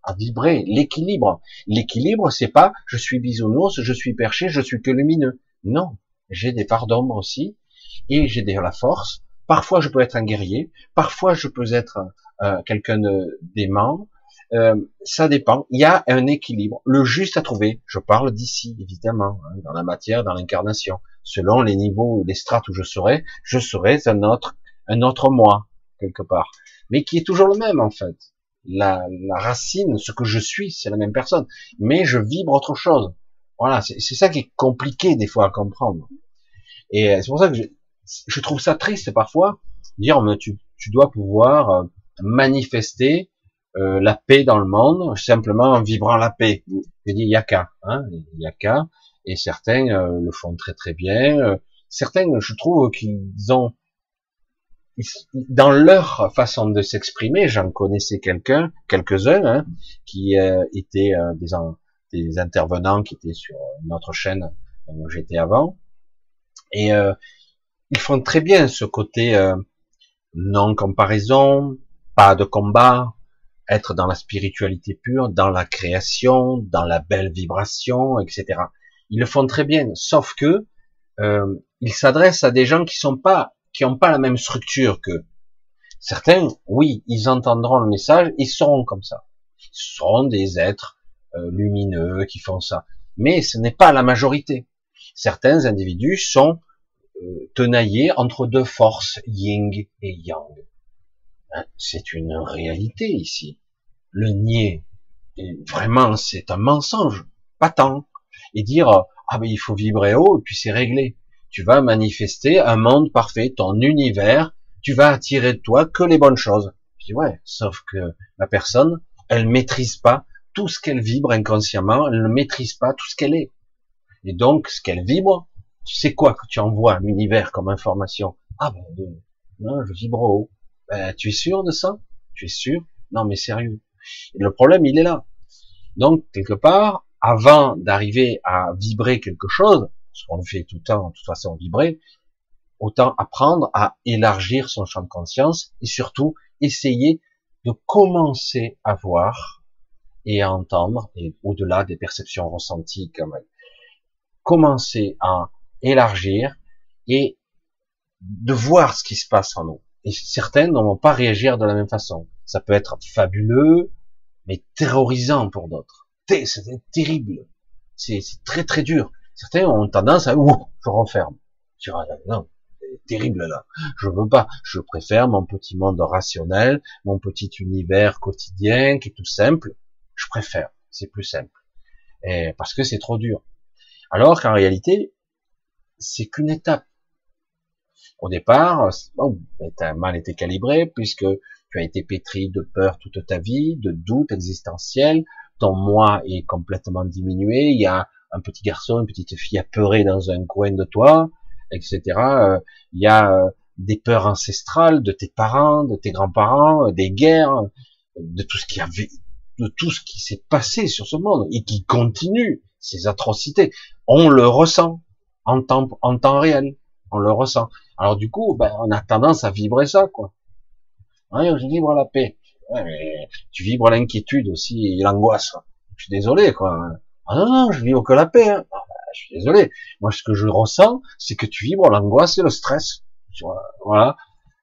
À vibrer l'équilibre. L'équilibre, c'est pas, je suis bisounours, je suis perché, je suis que lumineux. Non. J'ai des parts d'ombre aussi. Et j'ai de la force. Parfois, je peux être un guerrier. Parfois, je peux être, euh, quelqu'un d'aimant. Euh, ça dépend. Il y a un équilibre. Le juste à trouver. Je parle d'ici, évidemment. Hein, dans la matière, dans l'incarnation. Selon les niveaux, les strates où je serai, je serai un autre un autre moi, quelque part. Mais qui est toujours le même, en fait. La, la racine, ce que je suis, c'est la même personne. Mais je vibre autre chose. Voilà, c'est ça qui est compliqué, des fois, à comprendre. Et c'est pour ça que je, je trouve ça triste, parfois, dire, mais tu, tu dois pouvoir manifester euh, la paix dans le monde, simplement en vibrant la paix. Je dis, il y a qu'à, hein, il y a qu'à. Et certains euh, le font très très bien. Certains, je trouve qu'ils ont... dans leur façon de s'exprimer, j'en connaissais quelqu'un, quelques-uns, hein, qui euh, étaient euh, des, en, des intervenants qui étaient sur une autre chaîne où j'étais avant, et euh, ils font très bien ce côté euh, non comparaison, pas de combat, être dans la spiritualité pure, dans la création, dans la belle vibration, et cetera. Ils le font très bien, sauf que euh, ils s'adressent à des gens qui sont pas qui n'ont pas la même structure qu'eux. Certains, oui, ils entendront le message, ils seront comme ça. Ils seront des êtres euh, lumineux qui font ça. Mais ce n'est pas la majorité. Certains individus sont euh, tenaillés entre deux forces, yin et yang. Hein, c'est une réalité ici. Le nier, et vraiment, c'est un mensonge, patent. Et dire, ah ben il faut vibrer haut, et puis c'est réglé. Tu vas manifester un monde parfait, ton univers, tu vas attirer de toi que les bonnes choses. Je dis ouais, sauf que la personne, elle maîtrise pas tout ce qu'elle vibre inconsciemment, elle ne maîtrise pas tout ce qu'elle est. Et donc, ce qu'elle vibre, tu sais quoi que tu envoies à l'univers comme information? Ah ben, euh, non, je vibre haut. Ben, tu es sûr de ça? Tu es sûr? Non mais sérieux. Et le problème, il est là. Donc, quelque part, avant d'arriver à vibrer quelque chose, parce qu'on le fait tout le temps, de toute façon, vibrer, autant apprendre à élargir son champ de conscience et surtout essayer de commencer à voir et à entendre, et au-delà des perceptions ressenties quand même, commencer à élargir et de voir ce qui se passe en nous. Et certains ne vont pas réagir de la même façon. Ça peut être fabuleux, mais terrorisant pour d'autres. C'est terrible. C'est très très dur. Certains ont tendance à, ouh, je renferme. Tu vois, non, c'est terrible là. Je veux pas. Je préfère mon petit monde rationnel, mon petit univers quotidien qui est tout simple. Je préfère. C'est plus simple. Et parce que c'est trop dur. Alors qu'en réalité, c'est qu'une étape. Au départ, bon, t'as mal été calibré puisque tu as été pétri de peur toute ta vie, de doutes existentiels. Ton moi est complètement diminué. Il y a un petit garçon, une petite fille apeurée dans un coin de toi, et cetera. Il y a des peurs ancestrales de tes parents, de tes grands-parents, des guerres, de tout ce qui avait, de tout ce qui s'est passé sur ce monde et qui continue, ces atrocités. On le ressent en temps, en temps réel. On le ressent. Alors du coup, ben, on a tendance à vibrer ça, quoi. Ouais, je vibre la paix. Ouais, mais tu vibres l'inquiétude aussi et l'angoisse. Je suis désolé, quoi. Ah non, non, je vis que la paix, hein. je suis désolé. Moi, ce que je ressens, c'est que tu vibres l'angoisse et le stress. Voilà.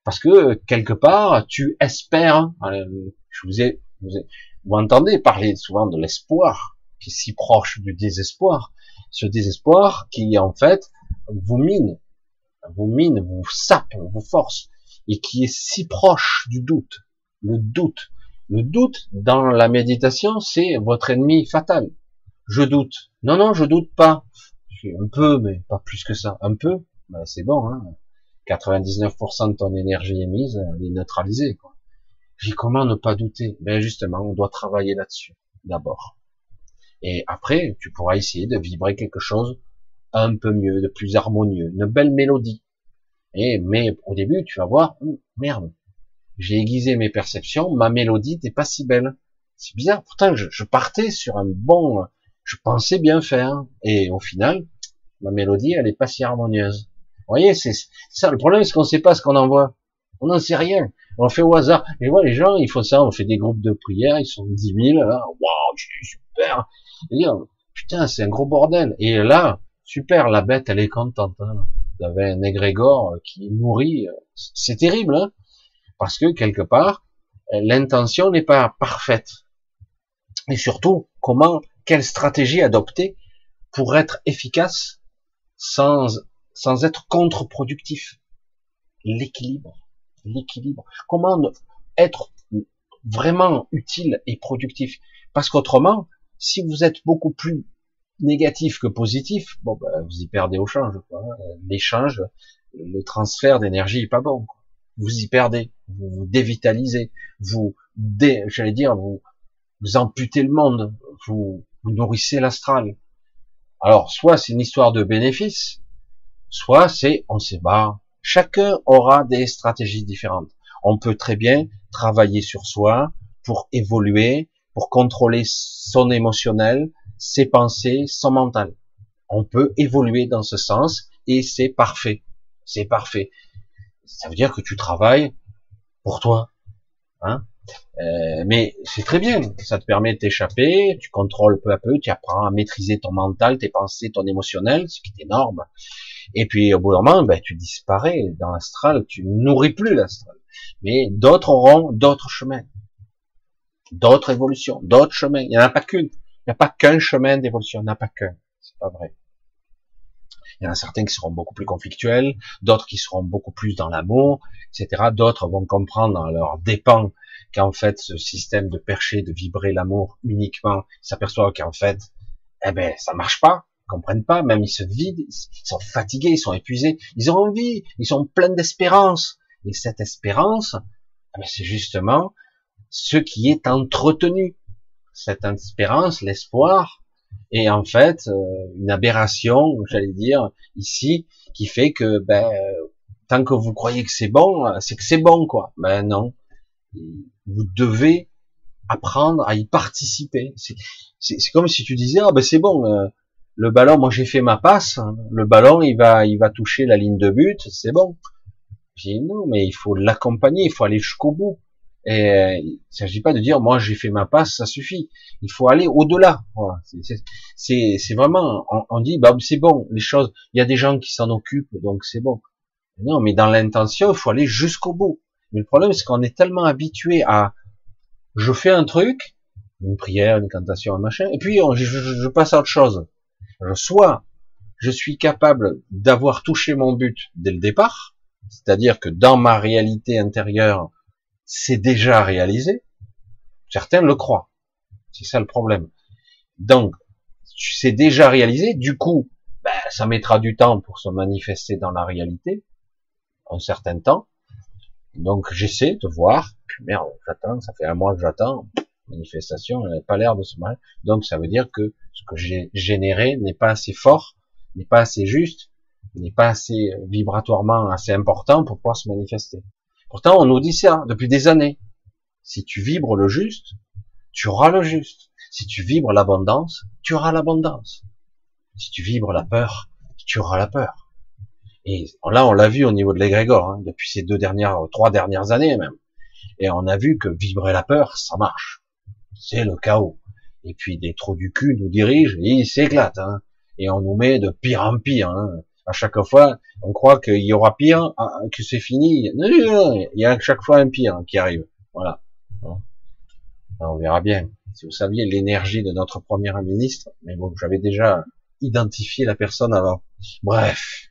Parce que, quelque part, tu espères, je vous ai, vous, ai, vous entendez parler souvent de l'espoir, qui est si proche du désespoir. Ce désespoir qui, en fait, vous mine, vous mine, vous sape, vous force, et qui est si proche du doute. Le doute. Le doute, dans la méditation, c'est votre ennemi fatal. Je doute. Non, non, je doute pas. Un peu, mais pas plus que ça. Un peu, ben c'est bon, hein. quatre-vingt-dix-neuf pour cent de ton énergie émise, elle est neutralisée, quoi. J'ai comment ne pas douter? Ben justement, on doit travailler là-dessus, d'abord. Et après, tu pourras essayer de vibrer quelque chose un peu mieux, de plus harmonieux, une belle mélodie. Et, mais au début, tu vas voir, oh, merde, j'ai aiguisé mes perceptions, ma mélodie n'est pas si belle. C'est bizarre, pourtant je, je partais sur un bon... Je pensais bien faire, et au final, ma mélodie, elle est pas si harmonieuse. Vous voyez, c'est ça, le problème, c'est qu'on sait pas ce qu'on envoie. On n'en sait rien. On fait au hasard. Et voilà, les gens, ils font ça, on fait des groupes de prières, ils sont dix mille, là, waouh, super. Et là, putain, c'est un gros bordel. Et là, super, la bête, elle est contente, hein. Vous avez un égrégore qui nourrit, c'est terrible, hein. Parce que, quelque part, l'intention n'est pas parfaite. Et surtout, comment... quelle stratégie adopter pour être efficace sans, sans être contre-productif? L'équilibre. L'équilibre. Comment être vraiment utile et productif? Parce qu'autrement, si vous êtes beaucoup plus négatif que positif, bon, ben, vous y perdez au change, quoi. L'échange, le transfert d'énergie est pas bon, quoi. Vous y perdez. Vous vous dévitalisez. Vous, dé, j'allais dire, vous, vous amputez le monde. Vous, vous nourrissez l'astral. Alors, soit c'est une histoire de bénéfice, soit c'est, on se barre. Chacun aura des stratégies différentes. On peut très bien travailler sur soi pour évoluer, pour contrôler son émotionnel, ses pensées, son mental. On peut évoluer dans ce sens et c'est parfait. C'est parfait. Ça veut dire que tu travailles pour toi, hein? Euh, mais c'est très bien, ça te permet de t'échapper, tu contrôles peu à peu, tu apprends à maîtriser ton mental, tes pensées, ton émotionnel, ce qui est énorme. Et puis au bout d'un moment, ben, tu disparais dans l'astral, tu nourris plus l'astral. Mais d'autres auront d'autres chemins, d'autres évolutions, d'autres chemins. Il n'y en a pas qu'une, il n'y a pas qu'un chemin d'évolution, il n'y en a pas qu'un, c'est pas vrai. Il y en a certains qui seront beaucoup plus conflictuels, d'autres qui seront beaucoup plus dans l'amour, et cetera. D'autres vont comprendre à leur dépens qu'en fait, ce système de percher, de vibrer l'amour uniquement, ils s'aperçoivent qu'en fait, eh ben, ça marche pas, ils comprennent pas, même ils se vident, ils sont fatigués, ils sont épuisés, ils ont envie, ils sont pleins d'espérance. Et cette espérance, eh ben, c'est justement ce qui est entretenu. Cette espérance, l'espoir, et en fait, une aberration, j'allais dire, ici, qui fait que, ben, tant que vous croyez que c'est bon, c'est que c'est bon, quoi. Ben non. Vous devez apprendre à y participer. C'est, c'est, c'est comme si tu disais, ah ben c'est bon, euh, le ballon, moi j'ai fait ma passe, hein, le ballon il va, il va toucher la ligne de but, c'est bon. Je dis non, mais il faut l'accompagner, il faut aller jusqu'au bout. Et euh, il ne s'agit pas de dire, moi j'ai fait ma passe, ça suffit. Il faut aller au-delà. Voilà. C'est, c'est, c'est, c'est vraiment, on, on dit, bah c'est bon, les choses, il y a des gens qui s'en occupent, donc c'est bon. Non, mais dans l'intention, il faut aller jusqu'au bout. Mais le problème, c'est qu'on est tellement habitué à, je fais un truc, une prière, une cantation, un machin, et puis on, je, je, je passe à autre chose. Soit, je suis capable d'avoir touché mon but dès le départ, c'est-à-dire que dans ma réalité intérieure, c'est déjà réalisé. Certains le croient. C'est ça le problème. Donc, c'est déjà réalisé, du coup, ben, ça mettra du temps pour se manifester dans la réalité, un certain temps. Donc j'essaie de voir, merde, j'attends, ça fait un mois que j'attends, manifestation, elle n'avait pas l'air de se mal. Donc ça veut dire que ce que j'ai généré n'est pas assez fort, n'est pas assez juste, n'est pas assez vibratoirement assez important pour pouvoir se manifester. Pourtant on nous dit ça depuis des années. Si tu vibres le juste, tu auras le juste. Si tu vibres l'abondance, tu auras l'abondance. Si tu vibres la peur, tu auras la peur. Et là, on l'a vu au niveau de l'égrégore, hein, depuis ces deux dernières, trois dernières années même. Et on a vu que vibrer la peur, ça marche. C'est le chaos. Et puis des trous du cul nous dirigent et ils s'éclatent. Hein. et on nous met de pire en pire. Hein. À chaque fois, on croit qu'il y aura pire, que c'est fini. Non, non, non, il y a à chaque fois un pire qui arrive. Voilà. On verra bien. Si vous saviez l'énergie de notre première ministre, mais bon, j'avais déjà identifié la personne avant. Bref.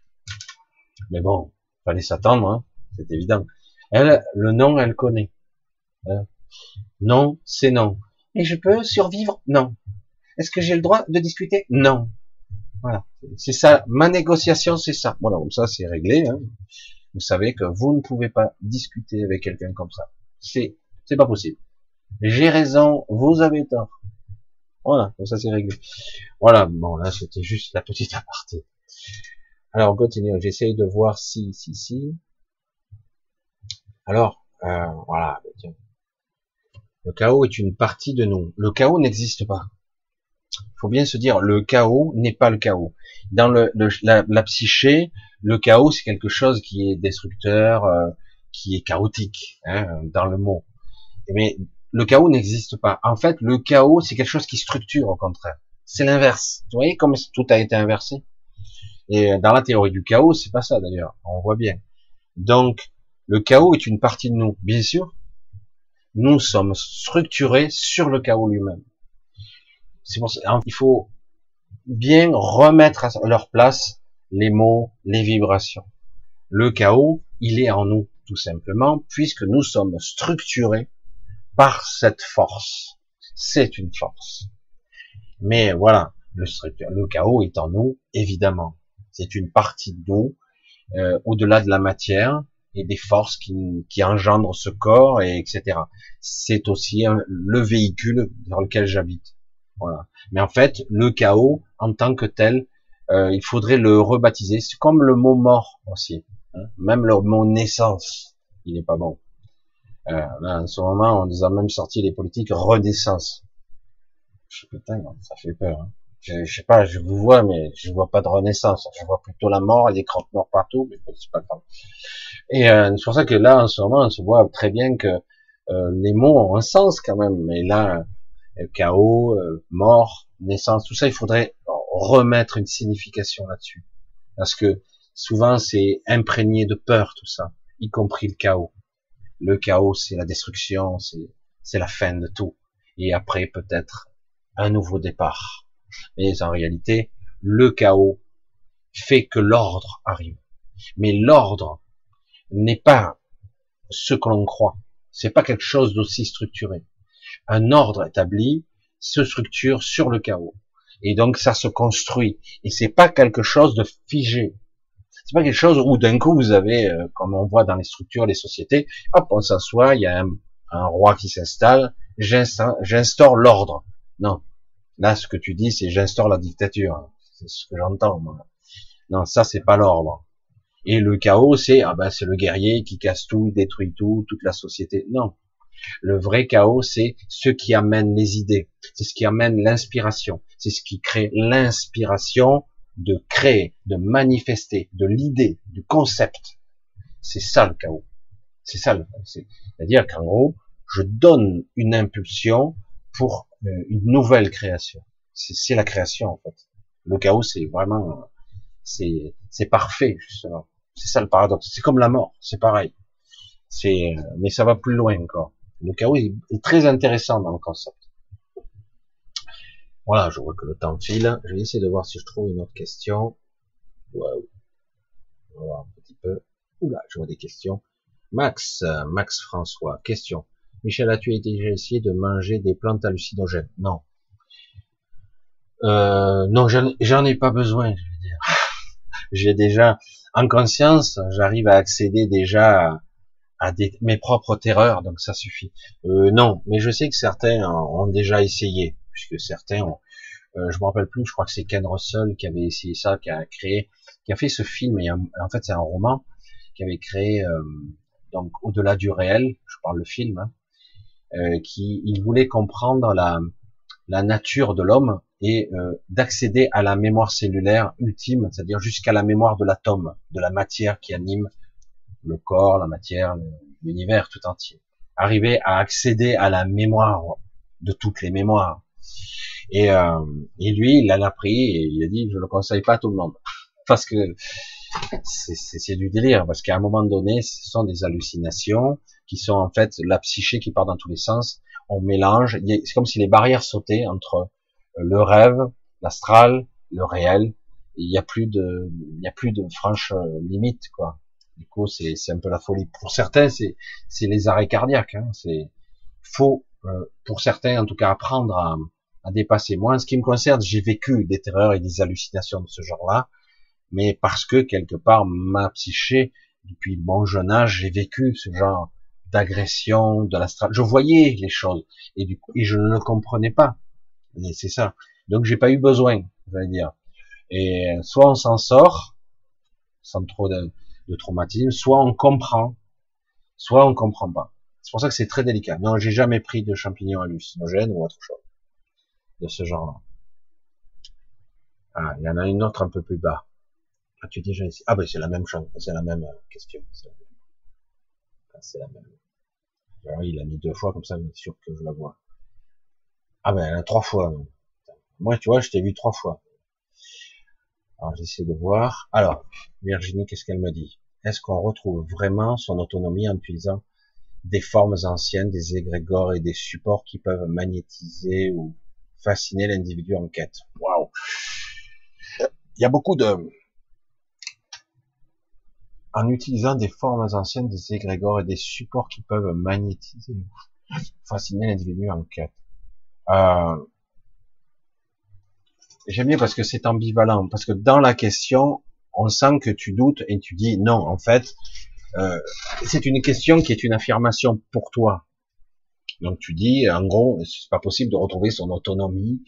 Mais bon, fallait s'attendre, hein. C'est évident. Elle, le nom, elle connaît. Hein. Non, c'est non. Et je peux survivre? Non. Est-ce que j'ai le droit de discuter? Non. Voilà. C'est ça, ma négociation, c'est ça. Voilà, comme ça, c'est réglé, hein. Vous savez que vous ne pouvez pas discuter avec quelqu'un comme ça. C'est, c'est pas possible. J'ai raison, vous avez tort. Voilà, comme ça, c'est réglé. Voilà, bon, là, c'était juste la petite aparté. Alors, continuons. J'essaye de voir si, si, si. Alors, euh, voilà. Tiens. Le chaos est une partie de nous. Le chaos n'existe pas. Il faut bien se dire, le chaos n'est pas le chaos. Dans le, le, la, la psyché, le chaos, c'est quelque chose qui est destructeur, euh, qui est chaotique, hein, dans le mot. Mais le chaos n'existe pas. En fait, le chaos, c'est quelque chose qui structure, au contraire. C'est l'inverse. Vous voyez comme tout a été inversé? Et dans la théorie du chaos, c'est pas ça, d'ailleurs. On voit bien. Donc, le chaos est une partie de nous. Bien sûr, nous sommes structurés sur le chaos lui-même. C'est pour ça, il faut bien remettre à leur place les mots, les vibrations. Le chaos, il est en nous, tout simplement, puisque nous sommes structurés par cette force. C'est une force. Mais voilà, le, le chaos est en nous, évidemment. C'est une partie de nous, euh, au-delà de la matière et des forces qui, qui engendrent ce corps, et et cetera. C'est aussi un, le véhicule dans lequel j'habite. Voilà. Mais en fait, le chaos, en tant que tel, euh, il faudrait le rebaptiser. C'est comme le mot mort aussi. Hein. Même le mot naissance, il n'est pas bon. Euh, là, en ce moment, on nous a même sorti les politiques renaissance. Putain, ça fait peur. Hein. Je, je sais pas, je vous vois, mais je vois pas de renaissance. Je vois plutôt la mort, les croque-morts partout, mais c'est pas grave. Et euh, c'est pour ça que là, en ce moment, on se voit très bien que euh, les mots ont un sens quand même. Mais là... chaos, mort, naissance, tout ça, il faudrait remettre une signification là-dessus. Parce que souvent, c'est imprégné de peur, tout ça, y compris le chaos. Le chaos, c'est la destruction, c'est la fin de tout. Et après, peut-être, un nouveau départ. Mais en réalité, le chaos fait que l'ordre arrive. Mais l'ordre n'est pas ce que l'on croit. C'est pas quelque chose d'aussi structuré. Un ordre établi se structure sur le chaos. Et donc, ça se construit. Et c'est pas quelque chose de figé. C'est pas quelque chose où d'un coup, vous avez, euh, comme on voit dans les structures, les sociétés, hop, on s'assoit, il y a un, un roi qui s'installe, j'instaure l'ordre. Non. Là, ce que tu dis, c'est j'instaure la dictature. C'est ce que j'entends, moi. Non, ça, c'est pas l'ordre. Et le chaos, c'est, ah ben, c'est le guerrier qui casse tout, détruit tout, toute la société. Non. Le vrai chaos, c'est ce qui amène les idées, c'est ce qui amène l'inspiration, c'est ce qui crée l'inspiration de créer, de manifester, de l'idée, du concept. C'est ça le chaos. C'est ça le chaos. C'est-à-dire qu'en gros, je donne une impulsion pour une nouvelle création. C'est la création, en fait. Le chaos, c'est vraiment, c'est parfait, justement. C'est ça le paradoxe. C'est comme la mort, c'est pareil. C'est, mais ça va plus loin encore. Le chaos est très intéressant dans le concept. Voilà, je vois que le temps file. Je vais essayer de voir si je trouve une autre question. Waouh. On va voir un petit peu. Oula, je vois des questions. Max, Max François, question. Michel, as-tu déjà essayé de manger des plantes hallucinogènes? Non. Euh, non, j'en ai pas besoin, je veux dire. J'ai déjà, en conscience, j'arrive à accéder déjà à à des, mes propres terreurs, donc ça suffit. Euh, non, mais je sais que certains ont déjà essayé, puisque certains ont, euh, je me rappelle plus, je crois que c'est Ken Russell qui avait essayé ça, qui a créé, qui a fait ce film, et un, en fait c'est un roman, qui avait créé, euh, donc au-delà du réel, je parle le film, hein, euh, qui, il voulait comprendre la, la nature de l'homme, et euh, d'accéder à la mémoire cellulaire ultime, c'est-à-dire jusqu'à la mémoire de l'atome, de la matière qui anime le corps, la matière, l'univers tout entier. Arriver à accéder à la mémoire de toutes les mémoires. Et, euh, et lui, il en a pris et il a dit, je ne le conseille pas à tout le monde. Parce que c'est du délire, parce qu'à un moment donné, ce sont des hallucinations qui sont en fait la psyché qui part dans tous les sens. On mélange, c'est comme si les barrières sautaient entre le rêve, l'astral, le réel. Il n'y a plus de, il n'y a plus de franche limite, quoi. Du coup, c'est un peu la folie. Pour certains, c'est les arrêts cardiaques. Hein. C'est faut, euh, pour certains, en tout cas, apprendre à, à dépasser. Moi, en ce qui me concerne, j'ai vécu des terreurs et des hallucinations de ce genre-là, mais parce que quelque part, ma psyché, depuis mon jeune âge, j'ai vécu ce genre d'agression, de l'astral. Je voyais les choses et du coup, et je ne le comprenais pas. Et c'est ça. Donc, j'ai pas eu besoin, je vais dire. Et soit on s'en sort sans trop de, de traumatisme, soit on comprend, soit on comprend pas. C'est pour ça que c'est très délicat. Non, j'ai jamais pris de champignons hallucinogènes ou autre chose de ce genre-là. Ah, il y en a une autre un peu plus bas. Ah, tu dis, j'ai ici. Ah ben c'est la même chose, c'est la même question. C'est la même. Alors, il a mis deux fois comme ça, mais sûr que je la vois. Ah ben elle a trois fois. Moi, tu vois, je t'ai vu trois fois. Alors, j'essaie de voir. Alors, Virginie, qu'est-ce qu'elle me dit? Est-ce qu'on retrouve vraiment son autonomie en utilisant des formes anciennes, des égrégores et des supports qui peuvent magnétiser ou fasciner l'individu en quête? Waouh! Il y a beaucoup de... En utilisant des formes anciennes, des égrégores et des supports qui peuvent magnétiser ou fasciner l'individu en quête. Euh... J'aime bien parce que c'est ambivalent, parce que dans la question, on sent que tu doutes et tu dis non, en fait, euh, c'est une question qui est une affirmation pour toi. Donc tu dis, en gros, c'est pas possible de retrouver son autonomie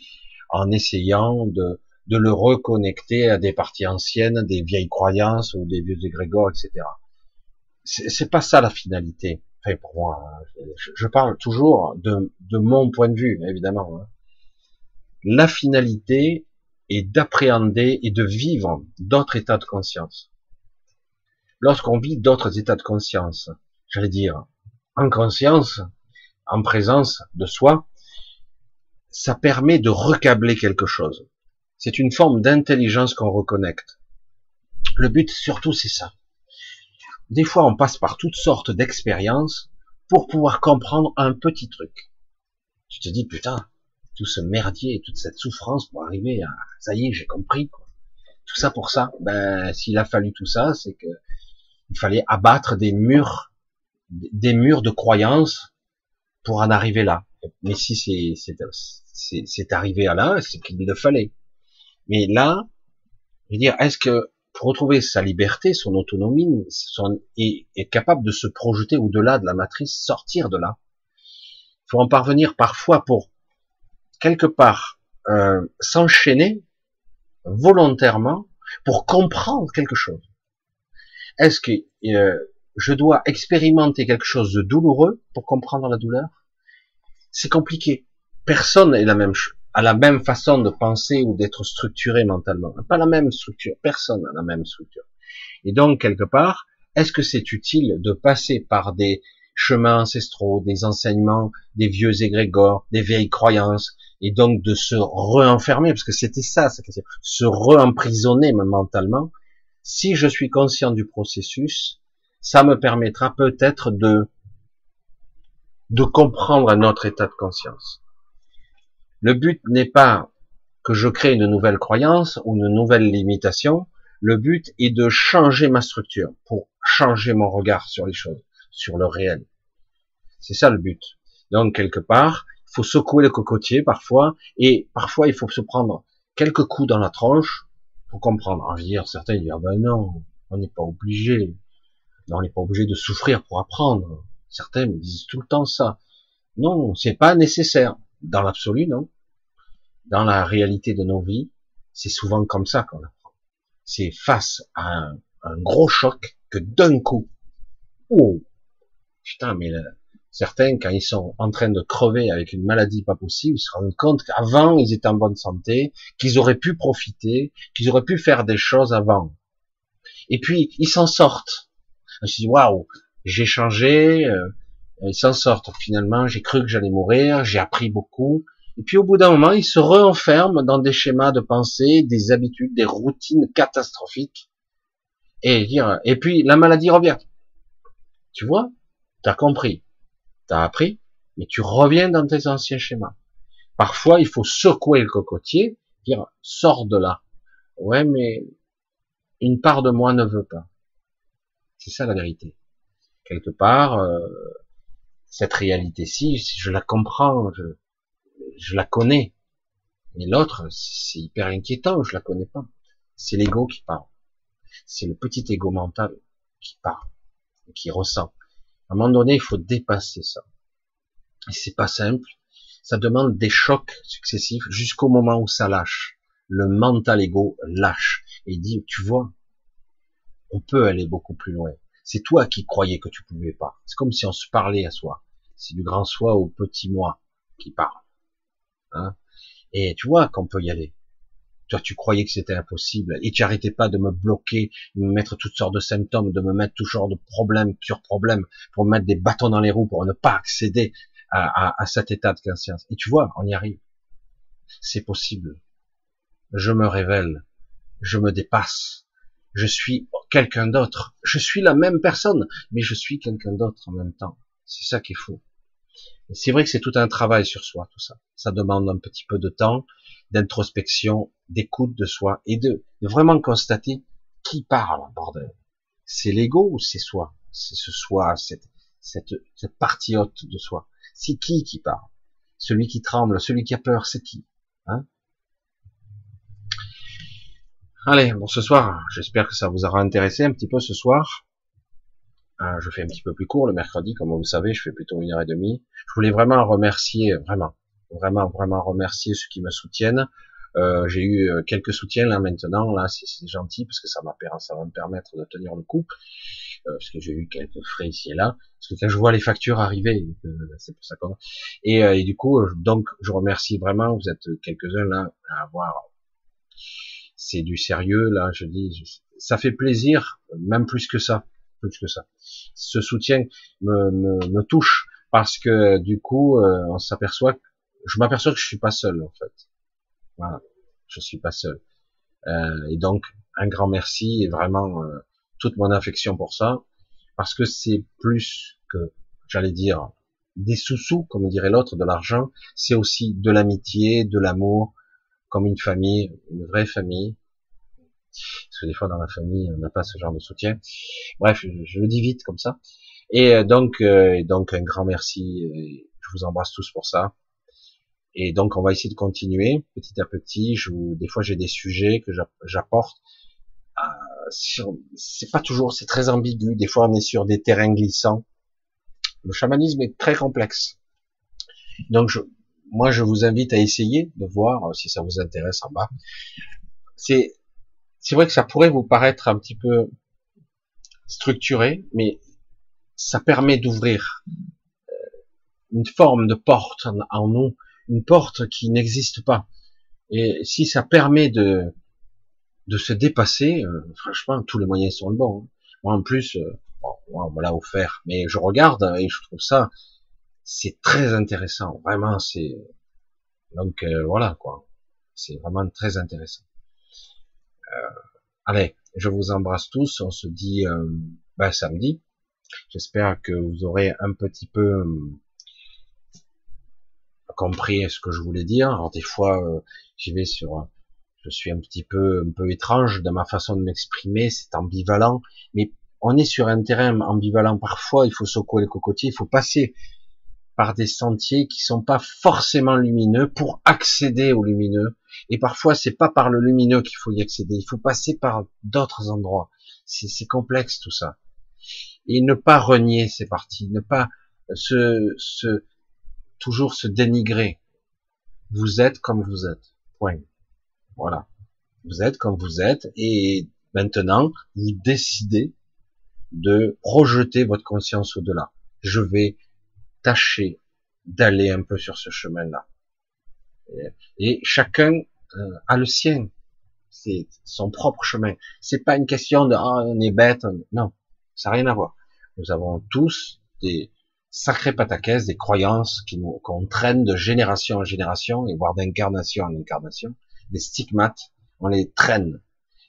en essayant de, de le reconnecter à des parties anciennes, des vieilles croyances ou des vieux égrégores, et cetera. C'est pas ça la finalité. Enfin, pour moi, je, je parle toujours de, de mon point de vue, évidemment. Hein. La finalité est d'appréhender et de vivre d'autres états de conscience. Lorsqu'on vit d'autres états de conscience, j'allais dire, en conscience, en présence de soi, ça permet de recâbler quelque chose. C'est une forme d'intelligence qu'on reconnecte. Le but, surtout, c'est ça. Des fois, on passe par toutes sortes d'expériences pour pouvoir comprendre un petit truc. Tu te dis, putain, tout ce merdier, toute cette souffrance pour arriver à, ça y est, j'ai compris, quoi. Tout ça pour ça. Ben, s'il a fallu tout ça, c'est que il fallait abattre des murs, des murs de croyances pour en arriver là. Mais si c'est, c'est, c'est, c'est arrivé à là, c'est qu'il le fallait. Mais là, je veux dire, est-ce que pour retrouver sa liberté, son autonomie, son, est, est capable de se projeter au-delà de la matrice, sortir de là? Il faut en parvenir parfois pour quelque part, euh, s'enchaîner volontairement pour comprendre quelque chose. Est-ce que euh, je dois expérimenter quelque chose de douloureux pour comprendre la douleur? C'est compliqué. Personne n'est la même, à la même façon de penser ou d'être structuré mentalement. Pas la même structure. Personne n'a la même structure. Et donc, quelque part, est-ce que c'est utile de passer par des chemins ancestraux, des enseignements, des vieux égrégores, des vieilles croyances, et donc de se re-enfermer, parce que c'était ça, ça se re-emprisonner mentalement? Si je suis conscient du processus, ça me permettra peut-être de de comprendre un autre état de conscience. Le but n'est pas que je crée une nouvelle croyance ou une nouvelle limitation, le but est de changer ma structure pour changer mon regard sur les choses, sur le réel. C'est ça le but. Donc, quelque part, il faut secouer le cocotier parfois, et parfois, il faut se prendre quelques coups dans la tronche pour comprendre. Alors, je veux dire, certains disent, ah ben non, on n'est pas obligé. Non, on n'est pas obligé de souffrir pour apprendre. Certains me disent tout le temps ça. Non, c'est pas nécessaire. Dans l'absolu, non. Dans la réalité de nos vies, c'est souvent comme ça qu'on apprend. C'est face à un, un gros choc que d'un coup, oh, putain, mais là, certains, quand ils sont en train de crever avec une maladie pas possible, ils se rendent compte qu'avant, ils étaient en bonne santé, qu'ils auraient pu profiter, qu'ils auraient pu faire des choses avant. Et puis, ils s'en sortent. Je me suis dit, waouh, j'ai changé, euh, ils s'en sortent. Finalement, j'ai cru que j'allais mourir, j'ai appris beaucoup, Et puis au bout d'un moment, ils se renferment dans des schémas de pensée, des habitudes, des routines catastrophiques. Et dire, et puis la maladie revient. Tu vois, t'as compris, t'as appris, mais tu reviens dans tes anciens schémas. Parfois, il faut secouer le cocotier, dire, sors de là. Ouais, mais une part de moi ne veut pas. C'est ça la vérité. Quelque part, euh, cette réalité-ci, je la comprends, je, je la connais. Mais l'autre, c'est hyper inquiétant, je la connais pas. C'est l'ego qui parle. C'est le petit ego mental qui parle, qui ressent. À un moment donné, il faut dépasser ça. Et c'est pas simple. Ça demande des chocs successifs jusqu'au moment où ça lâche. Le mental ego lâche et dit, tu vois, on peut aller beaucoup plus loin. C'est toi qui croyais que tu pouvais pas. C'est comme si on se parlait à soi. C'est du grand soi au petit moi qui parle. Hein? Et tu vois qu'on peut y aller. Toi, tu croyais que c'était impossible et tu n'arrêtais pas de me bloquer, de me mettre toutes sortes de symptômes, de me mettre tout genre de problèmes sur problèmes, pour me mettre des bâtons dans les roues, pour ne pas accéder à, à, à cet état de conscience. Et tu vois, on y arrive. C'est possible. Je me révèle. Je me dépasse. Je suis quelqu'un d'autre. Je suis la même personne, mais je suis quelqu'un d'autre en même temps. C'est ça qui est fou. Et c'est vrai que c'est tout un travail sur soi, tout ça. Ça demande un petit peu de temps, d'introspection, d'écoute de soi et de, de vraiment constater qui parle, bordel. C'est l'ego ou c'est soi? C'est ce soi, cette, cette, cette partie haute de soi. C'est qui qui parle? Celui qui tremble, celui qui a peur, c'est qui? Hein? Allez, bon, ce soir, j'espère que ça vous aura intéressé un petit peu ce soir. Euh, je fais un petit peu plus court le mercredi, comme vous savez, je fais plutôt une heure et demie. Je voulais vraiment remercier, vraiment, vraiment, vraiment remercier ceux qui me soutiennent. Euh, j'ai eu quelques soutiens là maintenant, là c'est, c'est gentil parce que ça m'a, ça va me permettre de tenir le coup, euh, parce que j'ai eu quelques frais ici et là. Parce que quand je vois les factures arriver, euh, c'est pour ça qu'on. Et, euh, et du coup, donc, je remercie vraiment. Vous êtes quelques-uns là à avoir. C'est du sérieux, là, je dis, je, ça fait plaisir, même plus que ça, plus que ça. Ce soutien me, me, me touche, parce que, du coup, euh, on s'aperçoit, je m'aperçois que je suis pas seul, en fait. Voilà. Je suis pas seul. Euh, et donc, un grand merci, et vraiment, euh, toute mon affection pour ça, parce que c'est plus que, j'allais dire, des sous-sous, comme dirait l'autre, de l'argent, c'est aussi de l'amitié, de l'amour, comme une famille, une vraie famille, parce que des fois dans la famille on n'a pas ce genre de soutien. Bref, je, je le dis vite comme ça. Et donc, euh, donc un grand merci. Et je vous embrasse tous pour ça. Et donc on va essayer de continuer petit à petit. Je, des fois j'ai des sujets que j'apporte. Euh, c'est pas toujours, c'est très ambigu. Des fois on est sur des terrains glissants. Le chamanisme est très complexe. Donc je Moi, je vous invite à essayer de voir si ça vous intéresse en bas. C'est, c'est vrai que ça pourrait vous paraître un petit peu structuré, mais ça permet d'ouvrir une forme de porte en, en nous, une porte qui n'existe pas. Et si ça permet de, de se dépasser, euh, franchement, tous les moyens sont bons. Moi, en plus, euh, bon, on me l'a offert, mais je regarde et je trouve ça. C'est très intéressant, vraiment, c'est, donc, euh, voilà, quoi, c'est vraiment très intéressant. Euh, allez, je vous embrasse tous, on se dit, euh, ben, samedi, j'espère que vous aurez un petit peu euh, compris ce que je voulais dire. Alors, des fois, euh, j'y vais sur, je suis un petit peu, un peu étrange dans ma façon de m'exprimer, c'est ambivalent, mais on est sur un terrain ambivalent, parfois, il faut secouer le cocotier, il faut passer par des sentiers qui sont pas forcément lumineux pour accéder au lumineux. Et parfois, c'est pas par le lumineux qu'il faut y accéder. Il faut passer par d'autres endroits. C'est, c'est complexe, tout ça. Et ne pas renier ces parties. Ne pas se, se, toujours se dénigrer. Vous êtes comme vous êtes. Point. Voilà. Vous êtes comme vous êtes. Et maintenant, vous décidez de projeter votre conscience au-delà. Je vais tâchez d'aller un peu sur ce chemin-là. Et chacun a le sien, c'est son propre chemin. C'est pas une question de ah, on est bête, non, ça n'a rien à voir. Nous avons tous des sacrée pataquès des croyances qui nous, qu'on traîne de génération en génération, et voire d'incarnation en incarnation, des stigmates, on les traîne.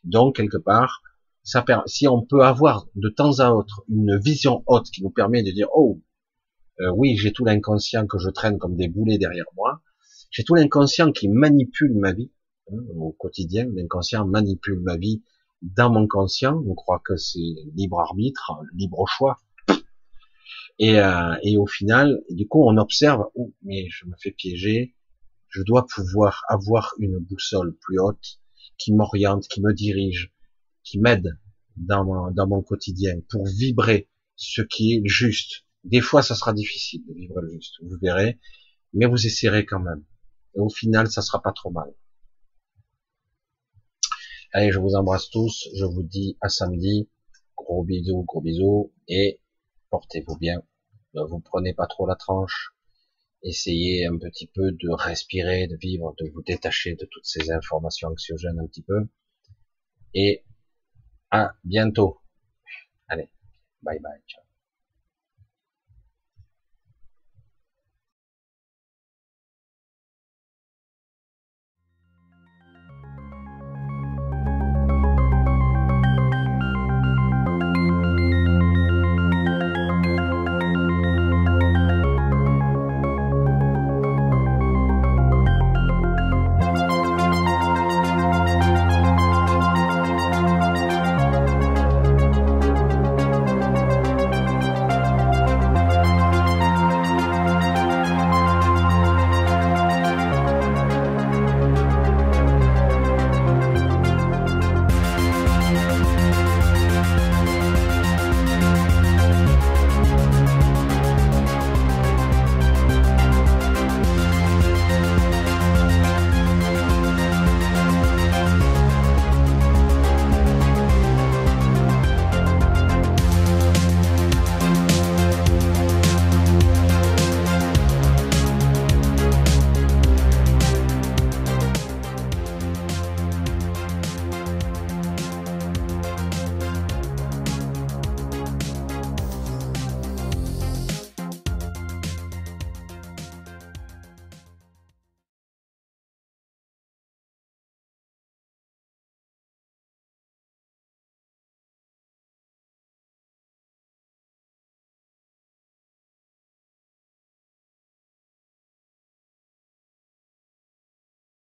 Donc, quelque part, ça per... si on peut avoir de temps à autre une vision haute qui nous permet de dire, oh, euh, oui, j'ai tout l'inconscient que je traîne comme des boulets derrière moi, j'ai tout l'inconscient qui manipule ma vie, hein, au quotidien, l'inconscient manipule ma vie dans mon conscient, on croit que c'est libre arbitre, libre choix, et, euh, et au final, du coup, on observe, oh, mais je me fais piéger, je dois pouvoir avoir une boussole plus haute, qui m'oriente, qui me dirige, qui m'aide dans mon, dans mon quotidien pour vibrer ce qui est juste. Des fois, ça sera difficile de vivre le juste, vous verrez, mais vous essayerez quand même. Et au final, ça sera pas trop mal. Allez, je vous embrasse tous, je vous dis à samedi, gros bisous, gros bisous, et portez-vous bien. Ne vous prenez pas trop la tranche. Essayez un petit peu de respirer, de vivre, de vous détacher de toutes ces informations anxiogènes un petit peu. Et à bientôt. Allez, bye bye, ciao.